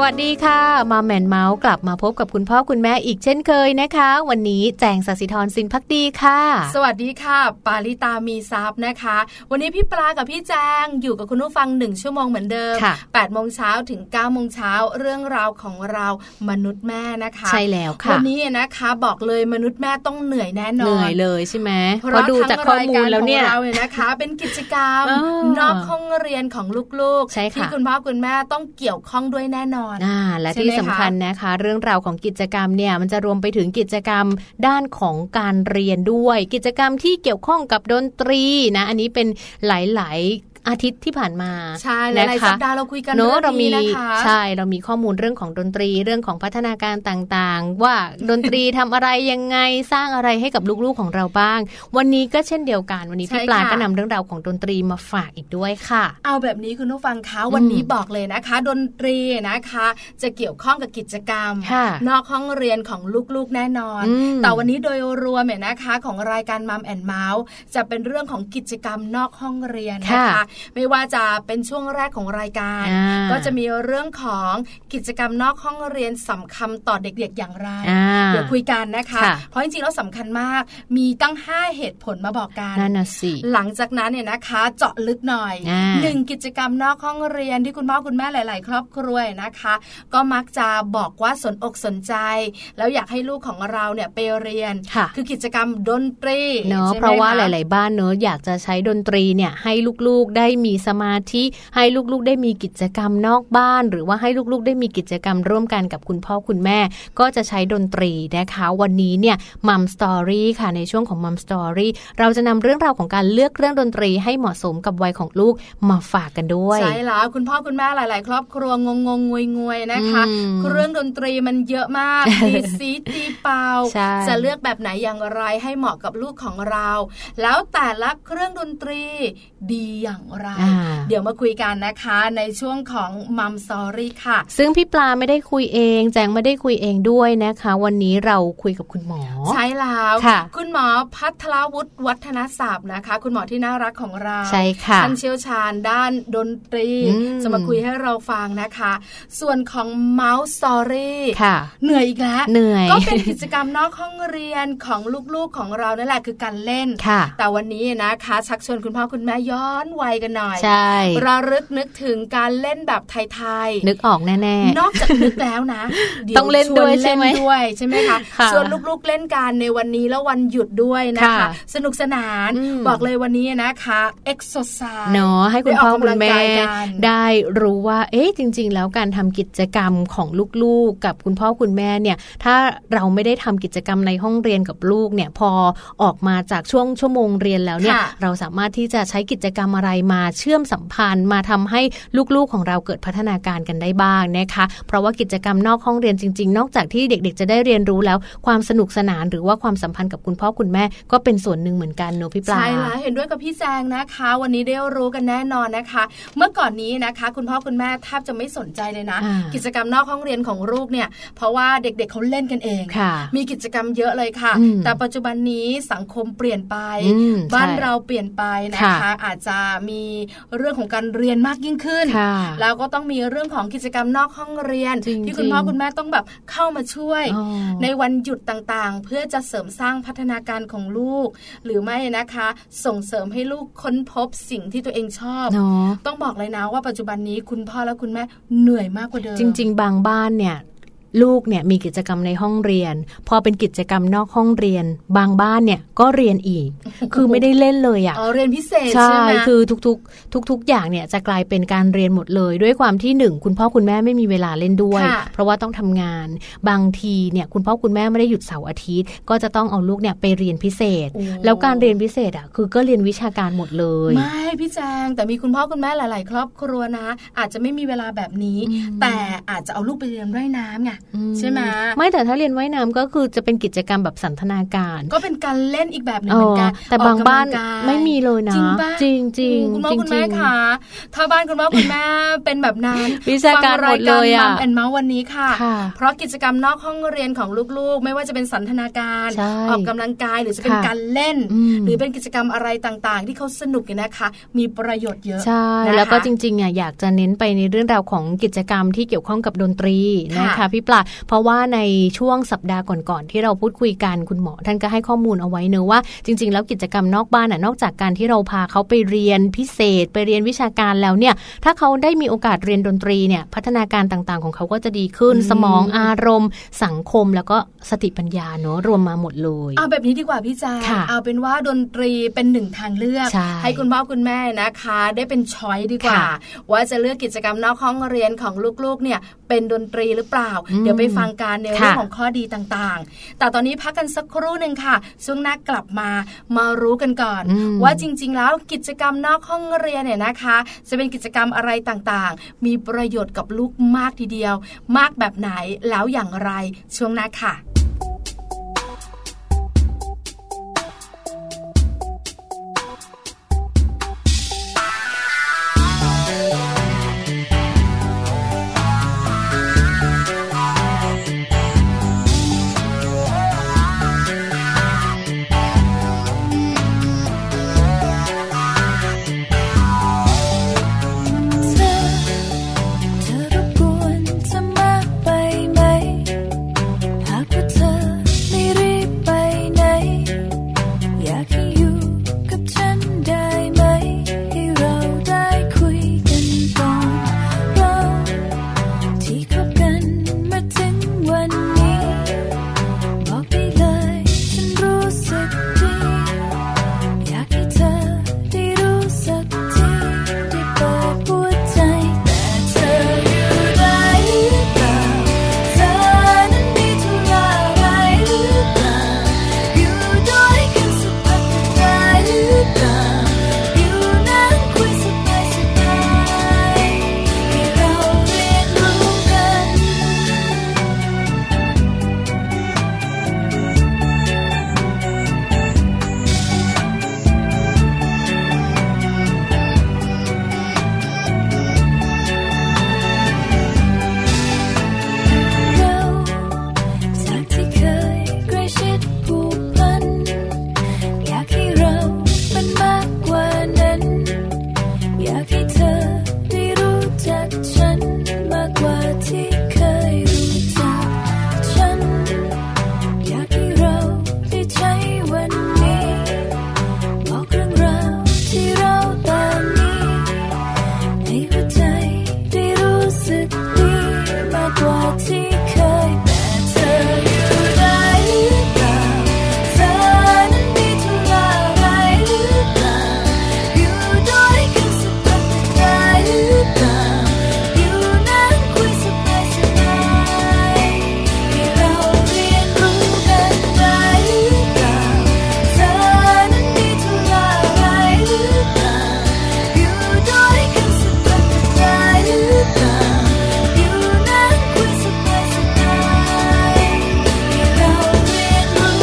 สวัสดีค่ะมาแมนเมาส์กลับมาพบกับคุณพ่อคุณแม่อีกเช่นเคยนะคะวันนี้แจงศศิธรสินภักดีค่ะสวัสดีค่ะปาริตามีทรัพย์นะคะวันนี้พี่ปลากับพี่แจงอยู่กับคุณผู้ฟัง1ชั่วโมงเหมือนเดิม 8 โมงเช้าถึง 9 โมงเช้าเรื่องราวของเรามนุษย์แม่นะคะใช่แล้วค่ะวันนี้นะคะบอกเลยมนุษย์แม่ต้องเหนื่อยแน่นอนเหนื่อยเลยใช่ไหมพอดูจากข้อมูลแล้วเนี่ยเราเนี่ยนะคะเป็นกิจกรรมนอกห้องเรียนของลูกๆที่คุณพ่อคุณแม่ต้องเกี่ยวข้องด้วยแน่นอนและที่สำคัญนะคะเรื่องราวของกิจกรรมเนี่ยมันจะรวมไปถึงกิจกรรมด้านของการเรียนด้วยกิจกรรมที่เกี่ยวข้องกับดนตรีนะอันนี้เป็นหลายๆอาทิตย์ที่ผ่านมาใช่หลายสัปดาห์เราคุยกันเรื่องนี้นะคะใช่เรามีข้อมูลเรื่องของดนตรีเรื่องของพัฒนาการต่างๆว่าดนตรีทำอะไรยังไงสร้างอะไรให้กับลูกๆของเราบ้างวันนี้ก็เช่นเดียวกันวันนี้พี่ปลาก็นำเรื่องราวของดนตรีมาฝากอีกด้วยค่ะเอาแบบนี้คุณผู้ฟังคะวันนี้บอกเลยนะคะดนตรีนะคะจะเกี่ยวข้องกับกิจกรรมนอกห้องเรียนของลูกๆแน่นอนแต่วันนี้โดยรวมเนี่ยนะคะของรายการมัมแอนด์เมาส์จะเป็นเรื่องของกิจกรรมนอกห้องเรียนนะคะ ไม่ว่าจะเป็นช่วงแรกของรายการก็จะมีเรื่องของกิจกรรมนอกห้องเรียนสำคัญต่อเด็กๆอย่างไรเดี๋ยวคุยกันนะคะเพราะจริงๆแล้วสำคัญมากมีตั้ง5เหตุผลมาบอกกันนั่นน่ะสิหลังจากนั้นเนี่ยนะคะเจาะลึกหน่อย1กิจกรรมนอกห้องเรียนที่คุณพ่อคุณแม่หลายๆครอบครัวนะคะก็มักจะบอกว่าสนอกสนใจแล้วอยากให้ลูกของเราเนี่ยไปเรียนคือกิจกรรมดนตรีเนาะเพราะว่าหลายๆบ้านเนอะอยากจะใช้ดนตรีเนี่ยให้ลูกๆได้มีสมาธิให้ลูกๆได้มีกิจกรรมนอกบ้านหรือว่าให้ลูกๆได้มีกิจกรรมร่วมกันกับคุณพ่อคุณแม่ก็จะใช้ดนตรีนะคะวันนี้เนี่ยมัมสตอรี่ค่ะในช่วงของมัมสตอรี่เราจะนำเรื่องราวของการเลือกเครื่องดนตรีให้เหมาะสมกับวัยของลูกมาฝากกันด้วยใช่แล้วคุณพ่อคุณแม่หลายๆครอบครัวงงๆงวยๆนะคะเรื่องดนตรีมันเยอะมากตีซีตีเป่าจะเลือกแบบไหนอย่างไรให้เหมาะกับลูกของเราแล้วแต่ละเครื่องดนตรีดีอย่างไรเดี๋ยวมาคุยกันนะคะในช่วงของมัมสอรี่ค่ะซึ่งพี่ปลาไม่ได้คุยเองแจงไม่ได้คุยเองด้วยนะคะวันนี้เราคุยกับคุณหมอใช่แล้วคุณหมอภัทรวุฒิวัฒนศัพท์นะคะคุณหมอที่น่ารักของเราใช่ค่ะท่านเชี่ยวชาญด้านดนตรีจะมาคุยให้เราฟังนะคะส่วนของเมาส์สอรี่เหนื่อยอีกแล้วเหนื่อยก็เป็นกิจกรรมนอกห้องเรียนของลูกๆของเรานั่นแหละคือการเล่นแต่วันนี้นะคะชักชวนคุณพ่อคุณแม่ย้อนวัยกันหน่อยระลึกนึกถึงการเล่นแบบไทยๆนึกออกแน่ๆนอกจากนึกแล้วนะต้องเล่นด้วยใช่ไหมคะชวนลูกๆเล่นกันในวันนี้แล้ววันหยุดด้วยนะคะสนุกสนานบอกเลยวันนี้นะคะเอ็กซ์โซไซส์เนาะให้คุณพ่อคุณแม่ได้รู้ว่าเอ๊ะจริงๆแล้วการทำกิจกรรมของลูกๆกับคุณพ่อคุณแม่เนี่ยถ้าเราไม่ได้ทำกิจกรรมในห้องเรียนกับลูกเนี่ยพอออกมาจากช่วงชั่วโมงเรียนแล้วเนี่ยเราสามารถที่จะใช้กิจกรรมอะไรมาเชื่อมสัมพันธ์มาทำให้ลูกๆของเราเกิดพัฒนาการกันได้บ้างนะคะเพราะว่ากิจกรรมนอกห้องเรียนจริงๆนอกจากที่เด็กๆจะได้เรียนรู้แล้วความสนุกสนานหรือว่าความสัมพันธ์กับคุณพ่อคุณแม่ก็เป็นส่วนหนึ่งเหมือนกันเนอะพี่ปลาใช่แล้วเห็นด้วยกับพี่แจงนะคะวันนี้ได้รู้กันแน่นอนนะคะเมื่อก่อนนี้นะคะคุณพ่อคุณแม่แทบจะไม่สนใจเลยนะกิจกรรมนอกห้องเรียนของลูกเนี่ยเพราะว่าเด็กๆเขาเล่นกันเองมีกิจกรรมเยอะเลยค่ะแต่ปัจจุบันนี้สังคมเปลี่ยนไปบ้านเราเปลี่ยนไปนะคะอาจจะมีเรื่องของการเรียนมากยิ่งขึ้นแล้วก็ต้องมีเรื่องของกิจกรรมนอกห้องเรียนที่คุณพ่อคุณแม่ต้องแบบเข้ามาช่วยในวันหยุดต่างๆเพื่อจะเสริมสร้างพัฒนาการของลูกหรือไม่นะคะส่งเสริมให้ลูกค้นพบสิ่งที่ตัวเองชอบต้องบอกเลยนะว่าปัจจุบันนี้คุณพ่อและคุณแม่เหนื่อยมากกว่าเดิมจริงๆบางบ้านเนี่ยลูกเนี่ยมีกิจกรรมในห้องเรียนพอเป็นกิจกรรมนอกห้องเรียนบางบ้านเนี่ยก็เรียนอีก คือไม่ได้เล่นเลยอ่ะเรียนพิเศษใช่ไหมคือทุกอย่างเนี่ยจะกลายเป็นการเรียนหมดเลยด้วยความที่หนึ่งคุณพ่อคุณแม่ไม่มีเวลาเล่นด้วยเพราะว่าต้องทำงานบางทีเนี่ยคุณพ่อคุณแม่ไม่ได้หยุดเสาร์อาทิตย์ก็จะต้องเอาลูกเนี่ยไปเรียนพิเศษแล้วการเรียนพิเศษอ่ะคือก็เรียนวิชาการหมดเลยไม่พี่แจงแต่มีคุณพ่อคุณแม่หลายๆครอบครัวนะอาจจะไม่มีเวลาแบบนี้แต่อาจจะเอาลูกไปเรียนว่ายน้ำไงใช่ไหมไม่แต่ถ้าเรียนว่ายน้ำก็คือจะเป็นกิจกรรมแบบสันทนาการก็เป็นการเล่นอีกแบบหนึ่งเหมือนกันแต่บางบ้านไม่มีเลยนะจริงจริงคุณพ่อคุณแม่ค่ะถ้าบ้านคุณพ่อคุณแม่เป็นแบบนั้นฟังรายการมัมแอนด์เมาส์วันนี้ค่ะเพราะกิจกรรมนอกห้องเรียนของลูกๆไม่ว่าจะเป็นสันทนาการออกกำลังกายหรือจะเป็นการเล่นหรือเป็นกิจกรรมอะไรต่างๆที่เขาสนุกกันนะคะมีประโยชน์เยอะใช่แล้วก็จริงๆอยากจะเน้นไปในเรื่องราวของกิจกรรมที่เกี่ยวข้องกับดนตรีนะคะเพราะว่าในช่วงสัปดาห์ก่อนๆที่เราพูดคุยกันคุณหมอท่านก็ให้ข้อมูลเอาไว้เนอะว่าจริงๆแล้วกิจกรรมนอกบ้านนอกจากการที่เราพาเขาไปเรียนพิเศษไปเรียนวิชาการแล้วเนี่ยถ้าเขาได้มีโอกาสเรียนดนตรีเนี่ยพัฒนาการต่างๆของเขาก็จะดีขึ้นสมองอารมณ์สังคมแล้วก็สติปัญญาเนอะรวมมาหมดเลยเอาแบบนี้ดีกว่าพี่จาเอาเป็นว่าดนตรีเป็นหนึ่งทางเลือกให้คุณพ่อคุณแม่นะคะได้เป็นช้อยดีกว่าว่าจะเลือกกิจกรรมนอกห้องเรียนของลูกๆเนี่ยเป็นดนตรีหรือเปล่าเดี๋ยวไปฟังการในเรื่องของข้อดีต่างๆแต่ตอนนี้พักกันสักครู่หนึ่งค่ะช่วงหน้ากลับมารู้กันก่อนว่าจริงๆแล้วกิจกรรมนอกห้องเรียนเนี่ยนะคะจะเป็นกิจกรรมอะไรต่างๆมีประโยชน์กับลูกมากทีเดียวมากแบบไหนแล้วอย่างไรช่วงหน้าค่ะ ากให้เธอได้รู้จักฉันมากกว่าที่เคยรู้จักฉันอยากให้เราได้ใช้วันนี้บอกเรื่องราวที่เราตอนนี้ให้หัวใจได้รู้สึกดีมากกว่าที่เคยแต่เธออยู่ไหนหรือเปล่าเธอนั้นมีทุกอะไรหรือเปล่าอยู่ด้วยกันสักพักจะได้หรือเปล่าอยู่นั้นคุยสบายให้เราเรียนรู้กันได้หรือเปล่าเธอนั้นมีทุกอะไรหรือเปล่าอยู่ด้วยกันสักพักจะได้หรือเปล่าอยู่นั้นคุยสบายให้เราเรียนรู้กัน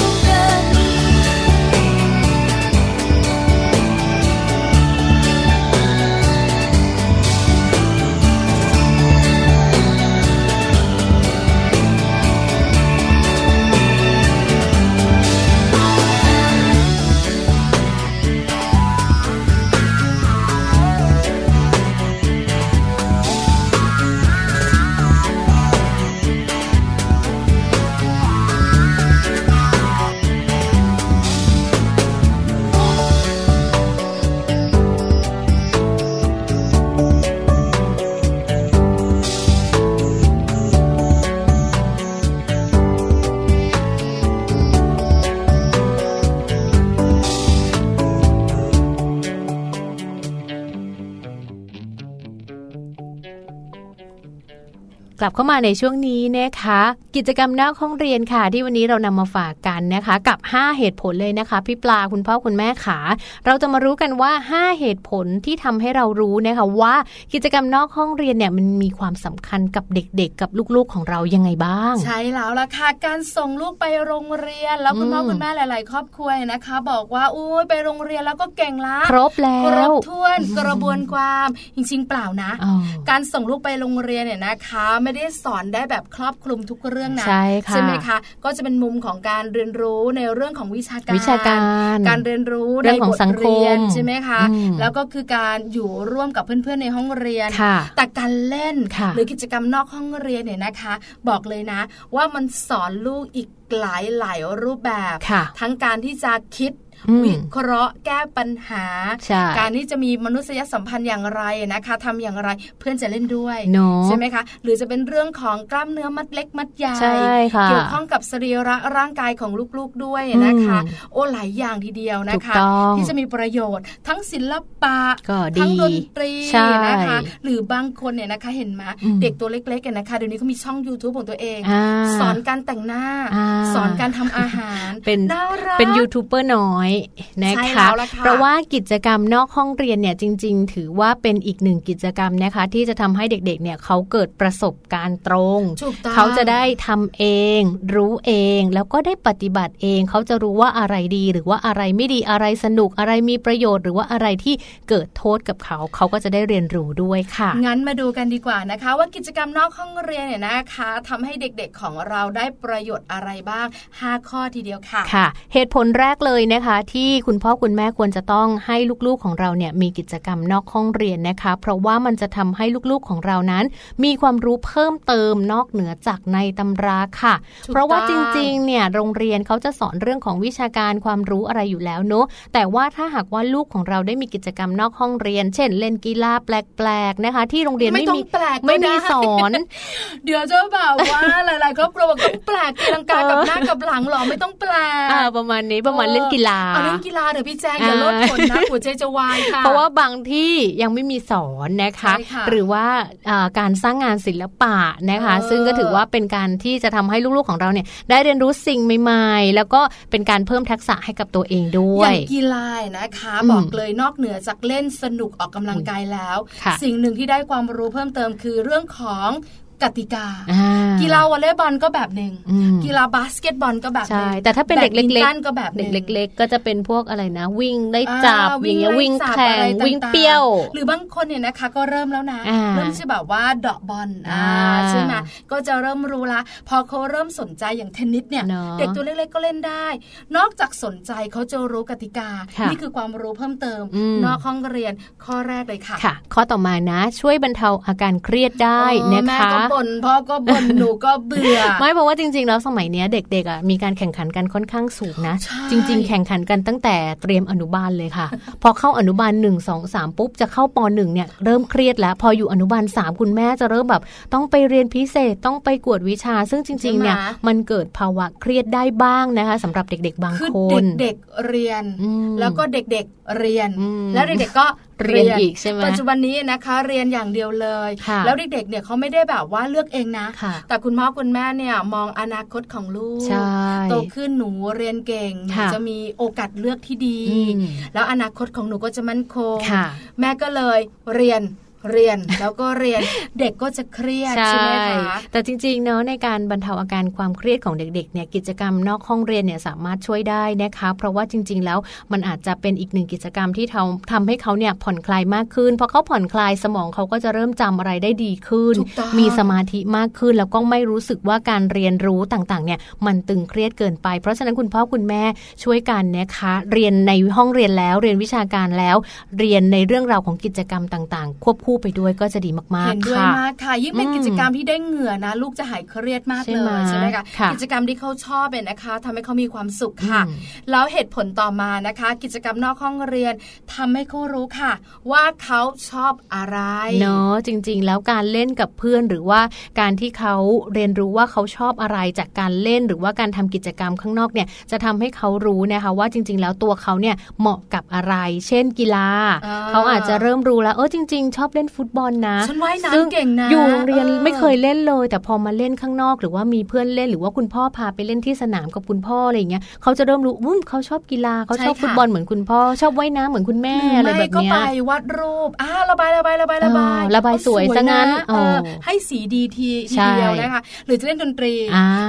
กลับเข้ามาในช่วงนี้นะคะกิจกรรมนอกห้องเรียนค่ะที่วันนี้เรานำมาฝากกันนะคะกับ5เหตุผลเลยนะคะพี่ปลาคุณพ่อคุณแม่ขาเราจะมารู้กันว่า5เหตุผลที่ทำให้เรารู้นะคะว่ากิจกรรมนอกห้องเรียนเนี่ยมันมีความสำคัญกับเด็กๆกับลูกๆของเรายังไงบ้างใช่แล้วล่ะค่ะการส่งลูกไปโรงเรียนแล้วคุณพ่อคุณแม่หลายๆครอบครัวนะคะบอกว่าโอ้ยไปโรงเรียนแล้วก็เก่งละครบถ้วนกระบวนความจริงๆเปล่านะการส่งลูกไปโรงเรียนเนี่ยนะคะไม่ได้สอนได้แบบครอบคลุมทุกเรื่องนะใช่ไหมคะก็จะเป็นมุมของการเรียนรู้ในเรื่องของวิชาการการเรียนรู้ในบทเรียนใช่ไหมคะแล้วก็คือการอยู่ร่วมกับเพื่อนๆในห้องเรียนแต่การเล่นหรือกิจกรรมนอกห้องเรียนเนี่ยนะคะบอกเลยนะว่ามันสอนลูกอีกหลายรูปแบบทั้งการที่จะคิดวิเคราะห์แก้ปัญหาการที่จะมีมนุษยสัมพันธ์อย่างไรนะคะทำอย่างไรเพื่อนจะเล่นด้วย no. ใช่ไหมคะหรือจะเป็นเรื่องของกล้ามเนื้อมัดเล็กมัดใหญ่เกี่ยวข้องกับสรีระร่างกายของลูกๆด้วยนะคะโอ้หลายอย่างทีเดียวนะคะที่จะมีประโยชน์ทั้งศิลปะทั้งดนตรีนะคะหรือบางคนเนี่ยนะคะเห็นมาเด็กตัวเล็กๆกันนะคะเดี๋ยวนี้เขามีช่อง YouTube ของตัวเองสอนการแต่งหน้าสอนการทำอาหารเป็นยูทูบเบอร์น้อยนะคะเพราะว่ากิจกรรมนอกห้องเรียนเนี่ยจริงๆถือว่าเป็นอีกหนึ่งกิจกรรมนะคะที่จะทำให้เด็กๆเนี่ยเขาเกิดประสบการณ์ตรงเขาจะได้ทำเองรู้เองแล้วก็ได้ปฏิบัติเองเขาจะรู้ว่าอะไรดีหรือว่าอะไรไม่ดีอะไรสนุกอะไรมีประโยชน์หรือว่าอะไรที่เกิดโทษกับเขาเขาก็จะได้เรียนรู้ด้วยค่ะงั้นมาดูกันดีกว่านะคะว่ากิจกรรมนอกห้องเรียนเนี่ยนะคะทำให้เด็กๆของเราได้ประโยชน์อะไรบ้าง5ข้อทีเดียวค่ะค่ะเหตุผลแรกเลยนะคะที่คุณพ่อคุณแม่ควรจะต้องให้ลูกๆของเราเนี่ยมีกิจกรรมนอกห้องเรียนนะคะเพราะว่ามันจะทำให้ลูกๆของเรานั้นมีความรู้เพิ่มเติมนอกเหนือจากในตำราค่ะเพราะว่าจริงๆเนี่ยโรงเรียนเขาจะสอนเรื่องของวิชาการความรู้อะไรอยู่แล้วเนอะแต่ว่าถ้าหากว่าลูกของเราได้มีกิจกรรมนอกห้องเรียนเช่นเล่นกีฬาแปลกๆนะคะที่โรงเรียนไม่มีสอนเดี๋ยวจะบอกว่าหลายๆครอบครัวบอกต้องแปลกตีลังกากับหน้ากับหลังหรอไม่ต้องแปลกประมาณนี้ประมาณเล่นกีฬาเรื่องกีฬาเดี๋ยวพี่แจ้งอย่าลดผลนะหัวใจจะวายค่ะเพราะว่าบางที่ยังไม่มีสอนนะคะหรือว่าการสร้างงานศิลปะนะคะซึ่งก็ถือว่าเป็นการที่จะทำให้ลูกๆของเราเนี่ยได้เรียนรู้สิ่งใหม่ๆแล้วก็เป็นการเพิ่มทักษะให้กับตัวเองด้วยอย่างกีฬานะคะบอกเลยนอกเหนือจากเล่นสนุกออกกำลังกายแล้วสิ่งหนึ่งที่ได้ความรู้เพิ่มเติมคือเรื่องของ กติกากีฬาวอลเลย์บอลก็แบบนึงกีฬาบาสเกตบอลก็แบบนึงแต่ถ้าเป็นเด็กเล็กๆก็แบบเด็กเล็กๆก็จะเป็นพวกอะไรนะวิ่งได้จับอย่างเงี้ยวิ่งแข่งวิ่งเปี้ยวหรือบางคนเนี่ยนะคะก็เริ่มแล้วนะเริ่มจะแบบว่าเดาะบอลใช่ไหมก็จะเริ่มรู้ละพอเขาเริ่มสนใจอย่างเทนนิสเนี่ยเด็กตัวเล็กๆก็เล่นได้นอกจากสนใจเขาจะรู้กติกานี่คือความรู้เพิ่มเติมนอกห้องเรียนข้อแรกเลยค่ะข้อต่อมานะช่วยบรรเทาอาการเครียดได้นะคะบ่นพ่อก็บ่นหนูก็เบื่อไม่เพราะว่าจริงๆแล้วสมัยนี้เด็กๆอ่ะมีการแข่งขันกันค่อนข้างสูงนะจริงๆแข่งขันกันตั้งแต่เตรียมอนุบาลเลยค่ะ พอเข้าอนุบาล1 2 3ปุ๊บจะเข้าป.1 เนี่ยเริ่มเครียดแล้วพออยู่อนุบาล3คุณแม่จะเริ่มแบบต้องไปเรียนพิเศษต้องไปกวดวิชาซึ่งจริงๆเนี่ยมันเกิดภาวะเครียดได้บ้างนะคะสำหรับเด็กๆบางคนเด็กๆเรียนแล้วก็เด็กๆเรียนแล้วเด็กๆก็เรียนอีกใช่ไหมปัจจุบันนี้นะคะเรียนอย่างเดียวเลยแล้วเด็กๆเนี่ยเขาไม่ได้แบบว่าเลือกเองนะแต่คุณพ่อคุณแม่เนี่ยมองอนาคตของลูกโตขึ้นหนูเรียนเก่งจะมีโอกาสเลือกที่ดีแล้วอนาคตของหนูก็จะมั่นคงแม่ก็เลยเรียนแล้วก็เรียน เด็กก็จะเครียดใช่ไหมคะแต่จริงๆเนาะในการบรรเทาอาการความเครียดของเด็กๆเนี่ยกิจกรรมนอกห้องเรียนเนี่ยสามารถช่วยได้นะคะเพราะว่าจริงๆแล้วมันอาจจะเป็นอีกหนึ่งกิจกรรมที่ทำให้เขาเนี่ยผ่อนคลายมากขึ้นพอเขาผ่อนคลายสมองเขาก็จะเริ่มจำอะไรได้ดีขึ้นมีสมาธิมากขึ้นแล้วก็ไม่รู้สึกว่าการเรียนรู้ต่างๆเนี่ยมันตึงเครียดเกินไปเพราะฉะนั้นคุณพ่อคุณแม่ช่วยกันนะคะเรียนในห้องเรียนแล้วเรียนวิชาการแล้วเรียนในเรื่องราวของกิจกรรมต่างๆควบคู่ไปด้วยก็จะดีมากๆเห็นด้วยมากค่ะยิ่งเป็นกิจกรรมที่ได้เหงื่อนะลูกจะหายเครียดมากเลยใช่ไหมคะกิจกรรมที่เขาชอบเป็นนะคะทำให้เขามีความสุขค่ะแล้วเหตุผลต่อมานะคะกิจกรรมนอกห้องเรียนทำให้เขารู้ค่ะว่าเขาชอบอะไรเนาะจริงๆแล้วการเล่นกับเพื่อนหรือว่าการที่เขาเรียนรู้ว่าเขาชอบอะไรจากการเล่นหรือว่าการทำกิจกรรมข้างนอกเนี่ยจะทำให้เขารู้นะคะว่าจริงๆแล้วตัวเขาเนี่ยเหมาะกับอะไรเช่นกีฬาเขาอาจจะเริ่มรู้แล้วจริงๆชอบเล่นฟุตบอลนะฉันว่ายน้ำเก่งนะอยู่โรงเรียนไม่เคยเล่นเลยแต่พอมาเล่นข้างนอกหรือว่ามีเพื่อนเล่นหรือว่าคุณพ่อพาไปเล่นที่สนามกับคุณพ่ออะไรอย่างเงี้ยเขาจะเริ่มรู้เขาชอบกีฬาเขาชอบฟุตบอลเหมือนคุณพ่อชอบว่ายน้ำเหมือนคุณแม่อะไรแบบเนี้ยก็ไปวาดรูประบายระบายสวยซะงั้นให้สีดีทีเดียวนะคะหรือจะเล่นดนตรี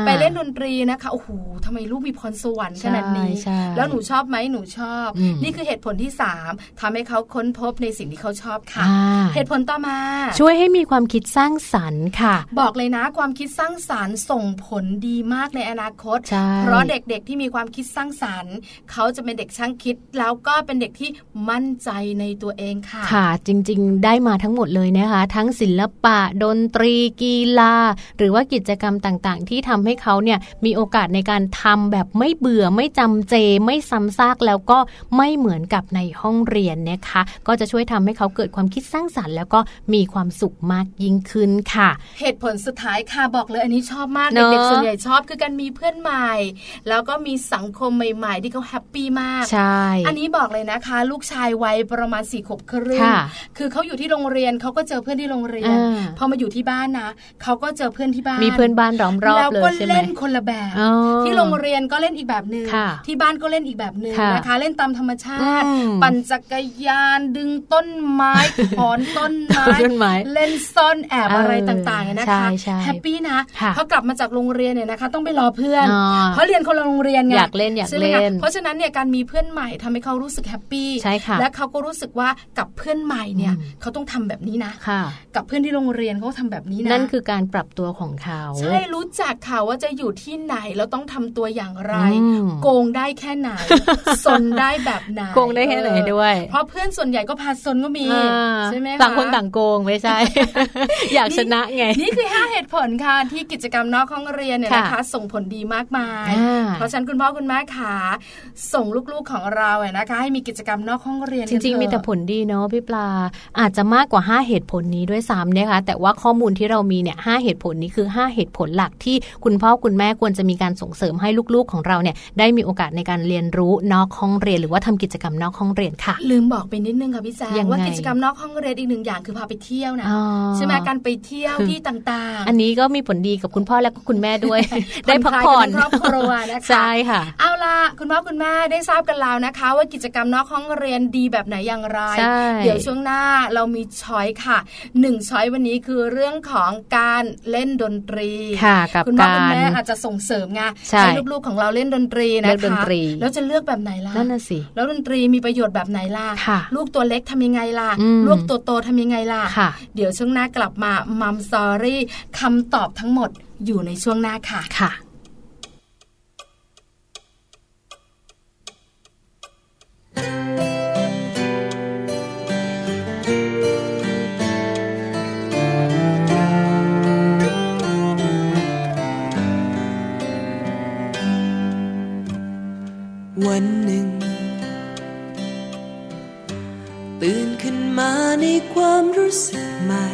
ไปเล่นดนตรีนะคะโอ้โหทำไมลูกมีพรสวรรค์ขนาดนี้แล้วหนูชอบไหมหนูชอบนี่คือเหตุผลที่3ทำให้เขาค้นพบในสิ่งที่เขาชอบค่ะเหตุผลต่อมาช่วยให้มีความคิดสร้างสรรค์ค่ะบอกเลยนะความคิดสร้างสรรค์ส่งผลดีมากในอนาคตเพราะเด็กๆที่มีความคิดสร้างสรรค์เขาจะเป็นเด็กช่างคิดแล้วก็เป็นเด็กที่มั่นใจในตัวเองค่ะค่ะจริงๆได้มาทั้งหมดเลยนะคะทั้งศิลปะดนตรีกีฬาหรือว่ากิจกรรมต่างๆที่ทำให้เขาเนี่ยมีโอกาสในการทำแบบไม่เบื่อไม่จำเจไม่ซ้ำซากแล้วก็ไม่เหมือนกับในห้องเรียนนะคะก็จะช่วยทำให้เขาเกิดความคิดสร้างสรรค์แล้วก็มีความสุขมากยิ่งขึ้นค่ะเหตุผลสุดท้ายค่ะบอกเลยอันนี้ชอบมากเด็กๆส่วนใหญ่ชอบคือการมีเพื่อนใหม่แล้วก็มีสังคมใหม่ๆที่เขาแฮปปี้มากใช่อันนี้บอกเลยนะคะลูกชายวัยประมาณ4 ขวบครึ่งคือเขาอยู่ที่โรงเรียนเขาก็เจอเพื่อนที่โรงเรียนพอมาอยู่ที่บ้านนะเขาก็เจอเพื่อนที่บ้านมีเพื่อนบ้านล้อมรอบเลยใช่ไหมแล้วก็เล่นคนละแบบที่โรงเรียนก็เล่นอีกแบบนึงที่บ้านก็เล่นอีกแบบนึงนะคะเล่นตามธรรมชาติปั่นจักรยานดึงต้นไม้ถอนต้นไม้เล่นซ่อนแอบอะไรต่างๆนะคะแฮปปี้นะพอกลับมาจากโรงเรียนเนี่ยนะคะต้องไปรอเพื่อนเพราะเรียนคนละโรงเรียนไงอยากเล่นเพราะฉะนั้นเนี่ยการมีเพื่อนใหม่ทำให้เขารู้สึกแฮปปี้และเขาก็รู้สึกว่ากับเพื่อนใหม่เนี่ยเขาต้องทำแบบนี้นะกับเพื่อนที่โรงเรียนเขาทำแบบนี้นะนั่นคือการปรับตัวของเขาใช่รู้จักค่ะว่าจะอยู่ที่ไหนแล้วต้องทำตัวอย่างไรโกงได้แค่ไหนซนได้แบบไหนโกงได้แค่ไหนด้วยเพราะเพื่อนส่วนใหญ่ก็พาซนก็มีใช่ไหมคะต่างคนต่างโกงไม่ใช่ อยากชนะไงนี่คือ5เหตุผลค่ะที่กิจกรรมนอกห้องเรียนเนี่ยนะคะส่งผลดีมากมายเพราะฉะนั้นคุณพ่อคุณแม่ค่ะส่งลูกๆของเราเนี่ยนะคะให้มีกิจกรรมนอกห้องเรียนจริงๆมีแต่ผลดีเนาะพี่ปลาอาจจะมากกว่า5เหตุผลนี้ด้วยซ้ำนะคะแต่ว่าข้อมูลที่เรามีเนี่ย5เหตุผลนี้คือ5เหตุผลหลักที่คุณพ่อคุณแม่ควรจะมีการส่งเสริมให้ลูกๆของเราเนี่ยได้มีโอกาสในการเรียนรู้นอกห้องเรียนหรือว่าทำกิจกรรมนอกห้องเรียนค่ะลืมบอกไปนิดนึงค่ะพี่แจ๊คว่ากิจกรรมนอกห้องเรียนอีก นึ่งอย่างคือพาไปเที่ยวนะใช่ไหมการไปเที่ยวที่ต่างๆอันนี้ก็มีผลดีกับคุณพ่อและคุณแม่ด้วย ได้พักผ่อนครอบครัวนะคะใช่ค่ะเอาละคุณพ่อคุณแม่ได้ทราบกันแล้วนะคะว่ากิจกรรมนอกห้องเรียนดีแบบไหนอย่างไรเดี๋ยวช่วงหน้าเรามีช้อยค่ะหนึ่งช้อยวันนี้คือเรื่องของการเล่นดนตรีคุณพ่อคุณแม่อาจจะส่งเสริมไงให้ลูกๆของเราเล่นดนตรีนะคะแล้วจะเลือกแบบไหนล่ะนั่นน่ะสิแล้วดนตรีมีประโยชน์แบบไหนล่ะลูกตัวเล็กทำยังไงล่ะลูกตัวโตทำยังไงล่ะเดี๋ยวช่วงหน้ากลับมามัมสอรี่คำตอบทั้งหมดอยู่ในช่วงหน้าค่ะค่ะวันหนึ่งตื่นขึ้นมาในความรู้สึกใหม่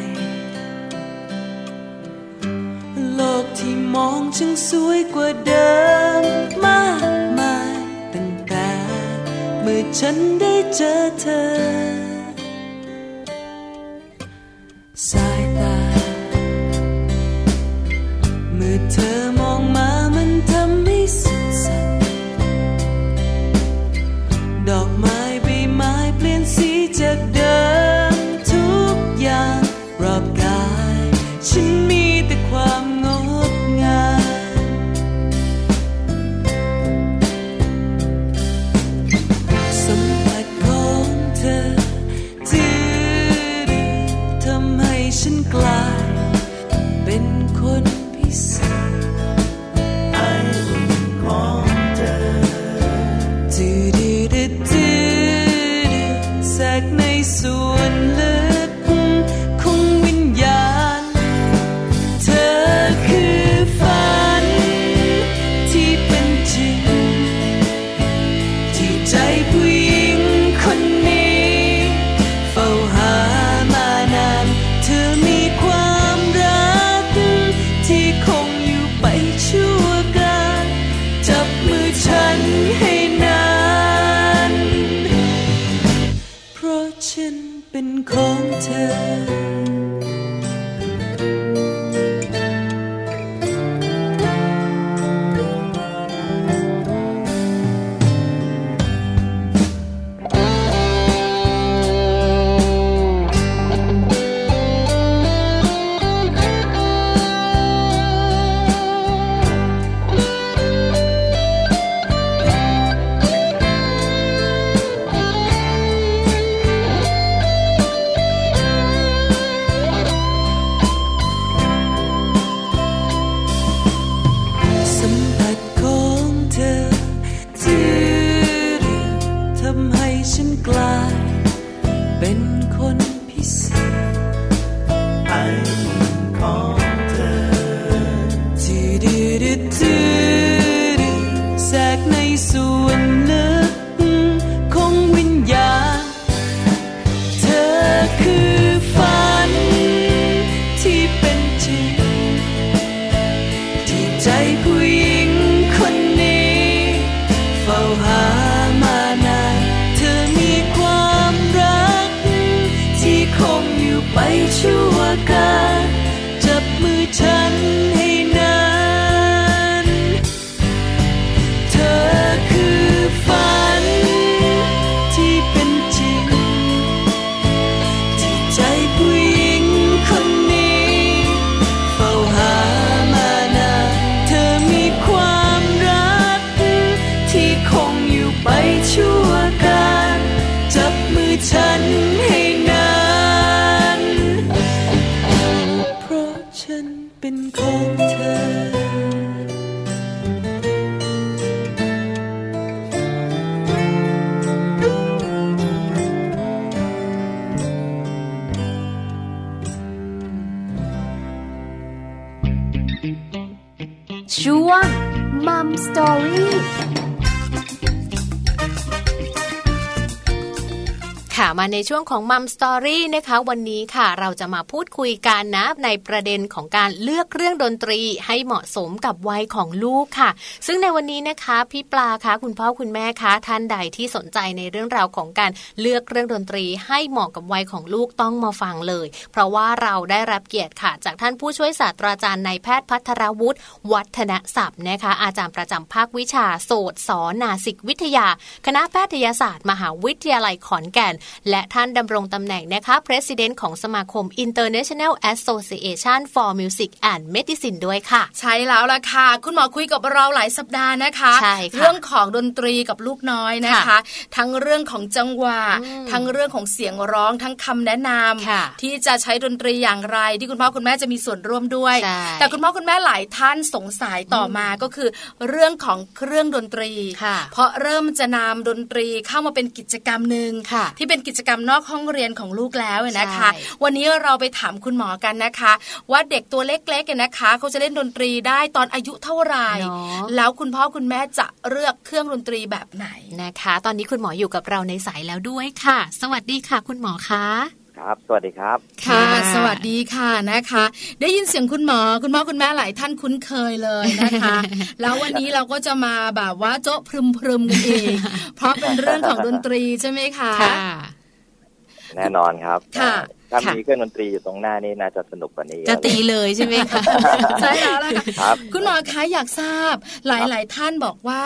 โลกที่มองจึงสวยกว่าเดิมมากมายตั้งแต่เมื่อฉันได้เจอเธอสายตาเมื่อเธอมองมามันทำให้สุขสันต์ดอกไม้ใบไม้เปลี่ยนสีจากเดิมทุกอย่างรอบกายฉันมีแต่ความงดงามสัมผัสของเธอทำให้ฉันกลายเป็นคนพิเศษในส่วนลึกของวิญญาณเธอคือฝันที่เป็นจริงที่ใจผู้หญิงคนนี้เฝ้าหามานานเธอมีความรักที่คงอยู่ไปชั่วกาลจับมือฉันให้เป็นของเธอช่วง Mom Storyค่ะ มาในช่วงของมัมสตอรี่นะคะวันนี้ค่ะเราจะมาพูดคุยกันนะในประเด็นของการเลือกเครื่องดนตรีให้เหมาะสมกับวัยของลูกค่ะซึ่งในวันนี้นะคะพี่ปลาคะคุณพ่อคุณแม่คะท่านใดที่สนใจในเรื่องราวของการเลือกเครื่องดนตรีให้เหมาะกับวัยของลูกต้องมาฟังเลยเพราะว่าเราได้รับเกียรติค่ะจากท่านผู้ช่วยศาสตราจารย์นายแพทย์ภัทรวุฒิวัฒนศัพท์นะคะอาจารย์ประจำภาควิชาโสตสอนนาสิกวิทยาคณะแพทยศาสตร์มหาวิทยาลัยขอนแก่นและท่านดำรงตำแหน่งนะคะ President ของสมาคม International Association for Music and Medicine ด้วยค่ะใช่แล้วล่ะค่ะคุณหมอคุยกับเราหลายสัปดาห์นะคะเรื่องของดนตรีกับลูกน้อยนะคะทั้งเรื่องของจังหวะทั้งเรื่องของเสียงร้องทั้งคำแนะนำที่จะใช้ดนตรีอย่างไรที่คุณพ่อคุณแม่จะมีส่วนร่วมด้วยแต่คุณพ่อคุณแม่หลายท่านสงสัยต่อมาก็คือเรื่องของเครื่องดนตรีเพราะเริ่มจะนำดนตรีเข้ามาเป็นกิจกรรมนึงที่เป็นกิจกรรมนอกห้องเรียนของลูกแล้วนะคะวันนี้เราไปถามคุณหมอกันนะคะว่าเด็กตัวเล็กๆนะคะเขาจะเล่นดนตรีได้ตอนอายุเท่าไหร่แล้วคุณพ่อคุณแม่จะเลือกเครื่องดนตรีแบบไหนนะคะตอนนี้คุณหมออยู่กับเราในสายแล้วด้วยค่ะสวัสดีค่ะคุณหมอคะครับสวัสดีครับค่ะสวัสดีค่ะนะคะได้ยินเสียงคุณหมอคุณพ่อคุณแม่หลายท่านคุ้นเคยเลยนะคะ แล้ววันนี้เราก็จะมาแบบว่าโจ๊ะพรึมๆกันเอง เพราะเป็นเรื่องของดนตรีใช่ไหมคะค่ะแน่นอนครับค่ะถ้ามีเครื่องดนตรีอยู่ตรงหน้านี่น่าจะสนุกกว่านี้จะตีเลยใช่ไหมคะใช่แล้วล่ะครับคุณหมอคะอยากทราบหลายๆท่านบอกว่า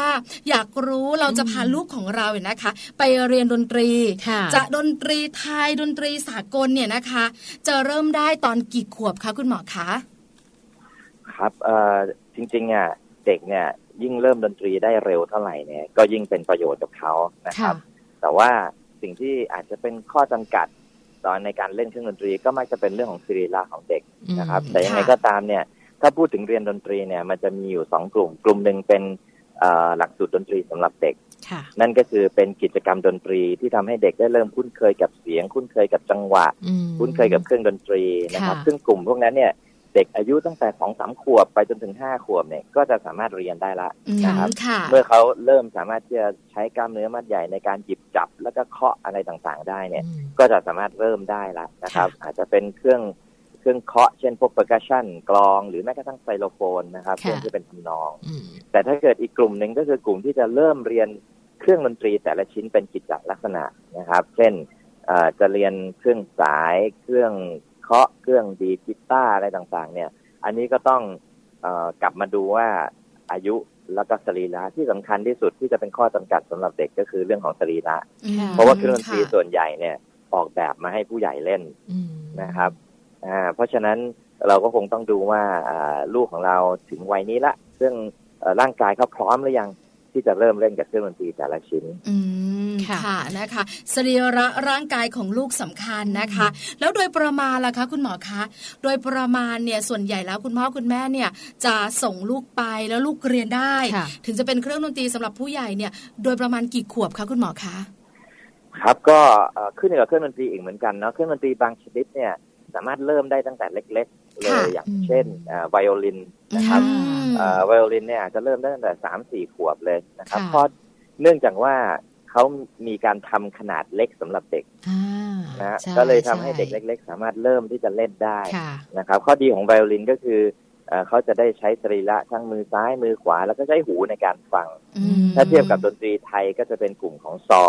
อยากรู้เราจะพาลูกของเราเนี่ยนะคะไปเรียนดนตรีจะดนตรีไทยดนตรีสากลเนี่ยนะคะจะเริ่มได้ตอนกี่ขวบคะคุณหมอคะครับจริงๆเนี่ยเด็กเนี่ยยิ่งเริ่มดนตรีได้เร็วเท่าไหร่เนี่ยก็ยิ่งเป็นประโยชน์กับเขานะครับแต่ว่าสิ่งที่อาจจะเป็นข้อจำกัดตอนในการเล่นเครื่องดนตรีก็มักจะเป็นเรื่องของศิริราของเด็กนะครับแต่ยังไงก็ตามเนี่ยถ้าพูดถึงเรียนดนตรีเนี่ยมันจะมีอยู่2กลุ่มกลุ่มนึงเป็นหลักสูตรดนตรีสำหรับเด็กนั่นก็คือเป็นกิจกรรมดนตรีที่ทำให้เด็กได้เริ่มคุ้นเคยกับเสียงคุ้นเคยกับจังหวะคุ้นเคยกับเครื่องดนตรีนะครับซึ่งกลุ่มพวกนั้นเนี่ยเด็กอายุตั้งแต่ 2-3 ขวบไปจนถึง 5 ขวบเนี่ยก็จะสามารถเรียนได้ละนะครับเมื่อเขาเริ่มสามารถที่จะใช้กล้ามเนื้อมัดใหญ่ในการหยิบจับแล้วก็เคาะอะไรต่างๆได้เนี่ยก็จะสามารถเริ่มได้ละนะครับอาจจะเป็นเครื่องเคาะเช่นพวก percussion กลองหรือแม้กระทั่งไซโลโฟนนะครับส่วนที่เป็นทำนองแต่ถ้าเกิดอีกกลุ่มนึงก็คือกลุ่มที่จะเริ่มเรียนเครื่องดนตรีแต่ละชิ้นเป็นกิจจลักษณะนะครับเช่นจะเรียนเครื่องสายเครื่องดีดกีตาร์อะไรต่างๆเนี่ยอันนี้ก็ต้องกลับมาดูว่าอายุแล้วก็สรีระที่สำคัญที่สุดที่จะเป็นข้อจำกัดสำหรับเด็กก็คือเรื่องของสรีระเพราะว่าเครื่องดนตรีส่วนใหญ่เนี่ยออกแบบมาให้ผู้ใหญ่เล่นนะครับเพราะฉะนั้นเราก็คงต้องดูว่าลูกของเราถึงวัยนี้ละซึ่งร่างกายเขาพร้อมหรือยังที่จะเริ่มเล่นกับเครื่องดนตรีแต่ละชิ้นค่ะนะคะสรีระร่างกายของลูกสำคัญนะคะแล้วโดยประมาณล่ะคะคุณหมอคะโดยประมาณเนี่ยส่วนใหญ่แล้วคุณพ่อคุณแม่เนี่ยจะส่งลูกไปแล้วลูกเรียนได้ถึงจะเป็นเครื่องดนตรีสำหรับผู้ใหญ่เนี่ยโดยประมาณกี่ขวบคะคุณหมอคะครับก็ขึ้นอยู่กับเครื่องดนตรีอีกเหมือนกันเนาะเครื่องดนตรีบางชนิดเนี่ยสามารถเริ่มได้ตั้งแต่เล็กๆเลยอย่างเช่นไวโอลินนะครับไวโอลินเนี่ยอาจจะเริ่มได้ตั้งแต่ 3-4 ขวบเลยนะครับเพราะเนื่องจากว่าเขามีการทำขนาดเล็กสำหรับเด็กนะก็เลยทำให้เด็กเล็กๆสามารถเริ่มที่จะเล่นได้นะครับข้อดีของไวโอลินก็คือเขาจะได้ใช้สรีระทั้งมือซ้ายมือขวาแล้วก็ใช้หูในการฟังถ้าเทียบกับดนตรีไทยก็จะเป็นกลุ่มของซอ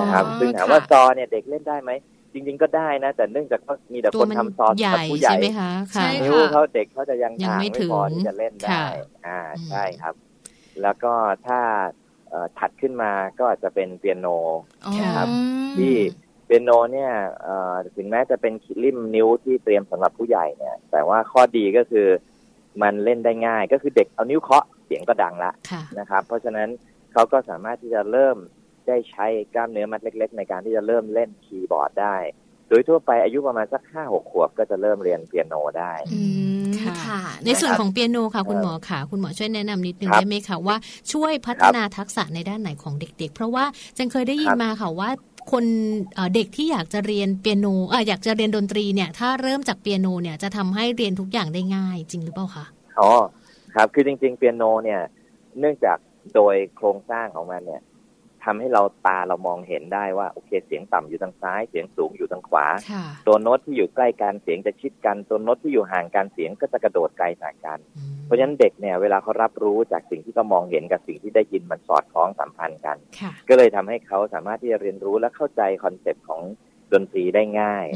นะครับซึ่งถามว่าซอเนี่ยเด็กเล่นได้ไหมจริงๆก็ได้นะแต่เนื่องจากว่ามีแต่คนทำซอกับผู้ใหญ่นิ้วเขาเด็กเขาจะยังไม่พอที่จะเล่นได้ใช่ครับแล้วก็ถ้าถัดขึ้นมาก็อาจจะเป็นเปียโนนะครับที่เปียโนเนี่ยถึงแม้จะเป็นลิ่มนิ้วที่เตรียมสำหรับผู้ใหญ่เนี่ยแต่ว่าข้อดีก็คือมันเล่นได้ง่ายก็คือเด็กเอานิ้วเคาะเสียงก็ดังละนะครับเพราะฉะนั้นเขาก็สามารถที่จะเริ่มได้ใช้กล้ามเนื้อมัดเล็กๆในการที่จะเริ่มเล่นคีย์บอร์ดได้โดยทั่วไปอายุประมาณสัก 5-6 ขวบก็จะเริ่มเรียนเปียโนได้ค่ะในส่วนของเปียโนค่ะคุณหมอค่ะคุณหมอช่วยแนะนำนิดนึงได้ไหมคะว่าช่วยพัฒนาทักษะในด้านไหนของเด็กๆเพราะว่าจังเคยได้ยินมาค่ะว่าคนเด็กที่อยากจะเรียนเปียโนอยากจะเรียนดนตรีเนี่ยถ้าเริ่มจากเปียโนเนี่ยจะทำให้เรียนทุกอย่างได้ง่ายจริงหรือเปล่าคะอ๋อครับคือจริงๆเปียโนเนี่ยเนื่องจากโดยโครงสร้างของมันเนี่ย ทำให้เราตาเรามองเห็นได้ว่าโอเคเสียงต่ำอยู่ทางซ้ายเสียงสูงอยู่ทางขวาตัวโน้ตที่อยู่ใกล้กันเสียงจะชิดกันตัวโน้ตที่อยู่ห่างกันเสียงก็จะกระโดดไกลจากกันเพราะฉะนั้นเด็กเนี่ยเวลาเขารับรู้จากสิ่งที่เขามองเห็นกับสิ่งที่ได้ยินมันสอดคล้องสัมพันธ์กันก็เลยทำให้เขาสามารถที่จะเรียนรู้และเข้าใจคอนเซ็ปต์ของดนตรีได้ง่าย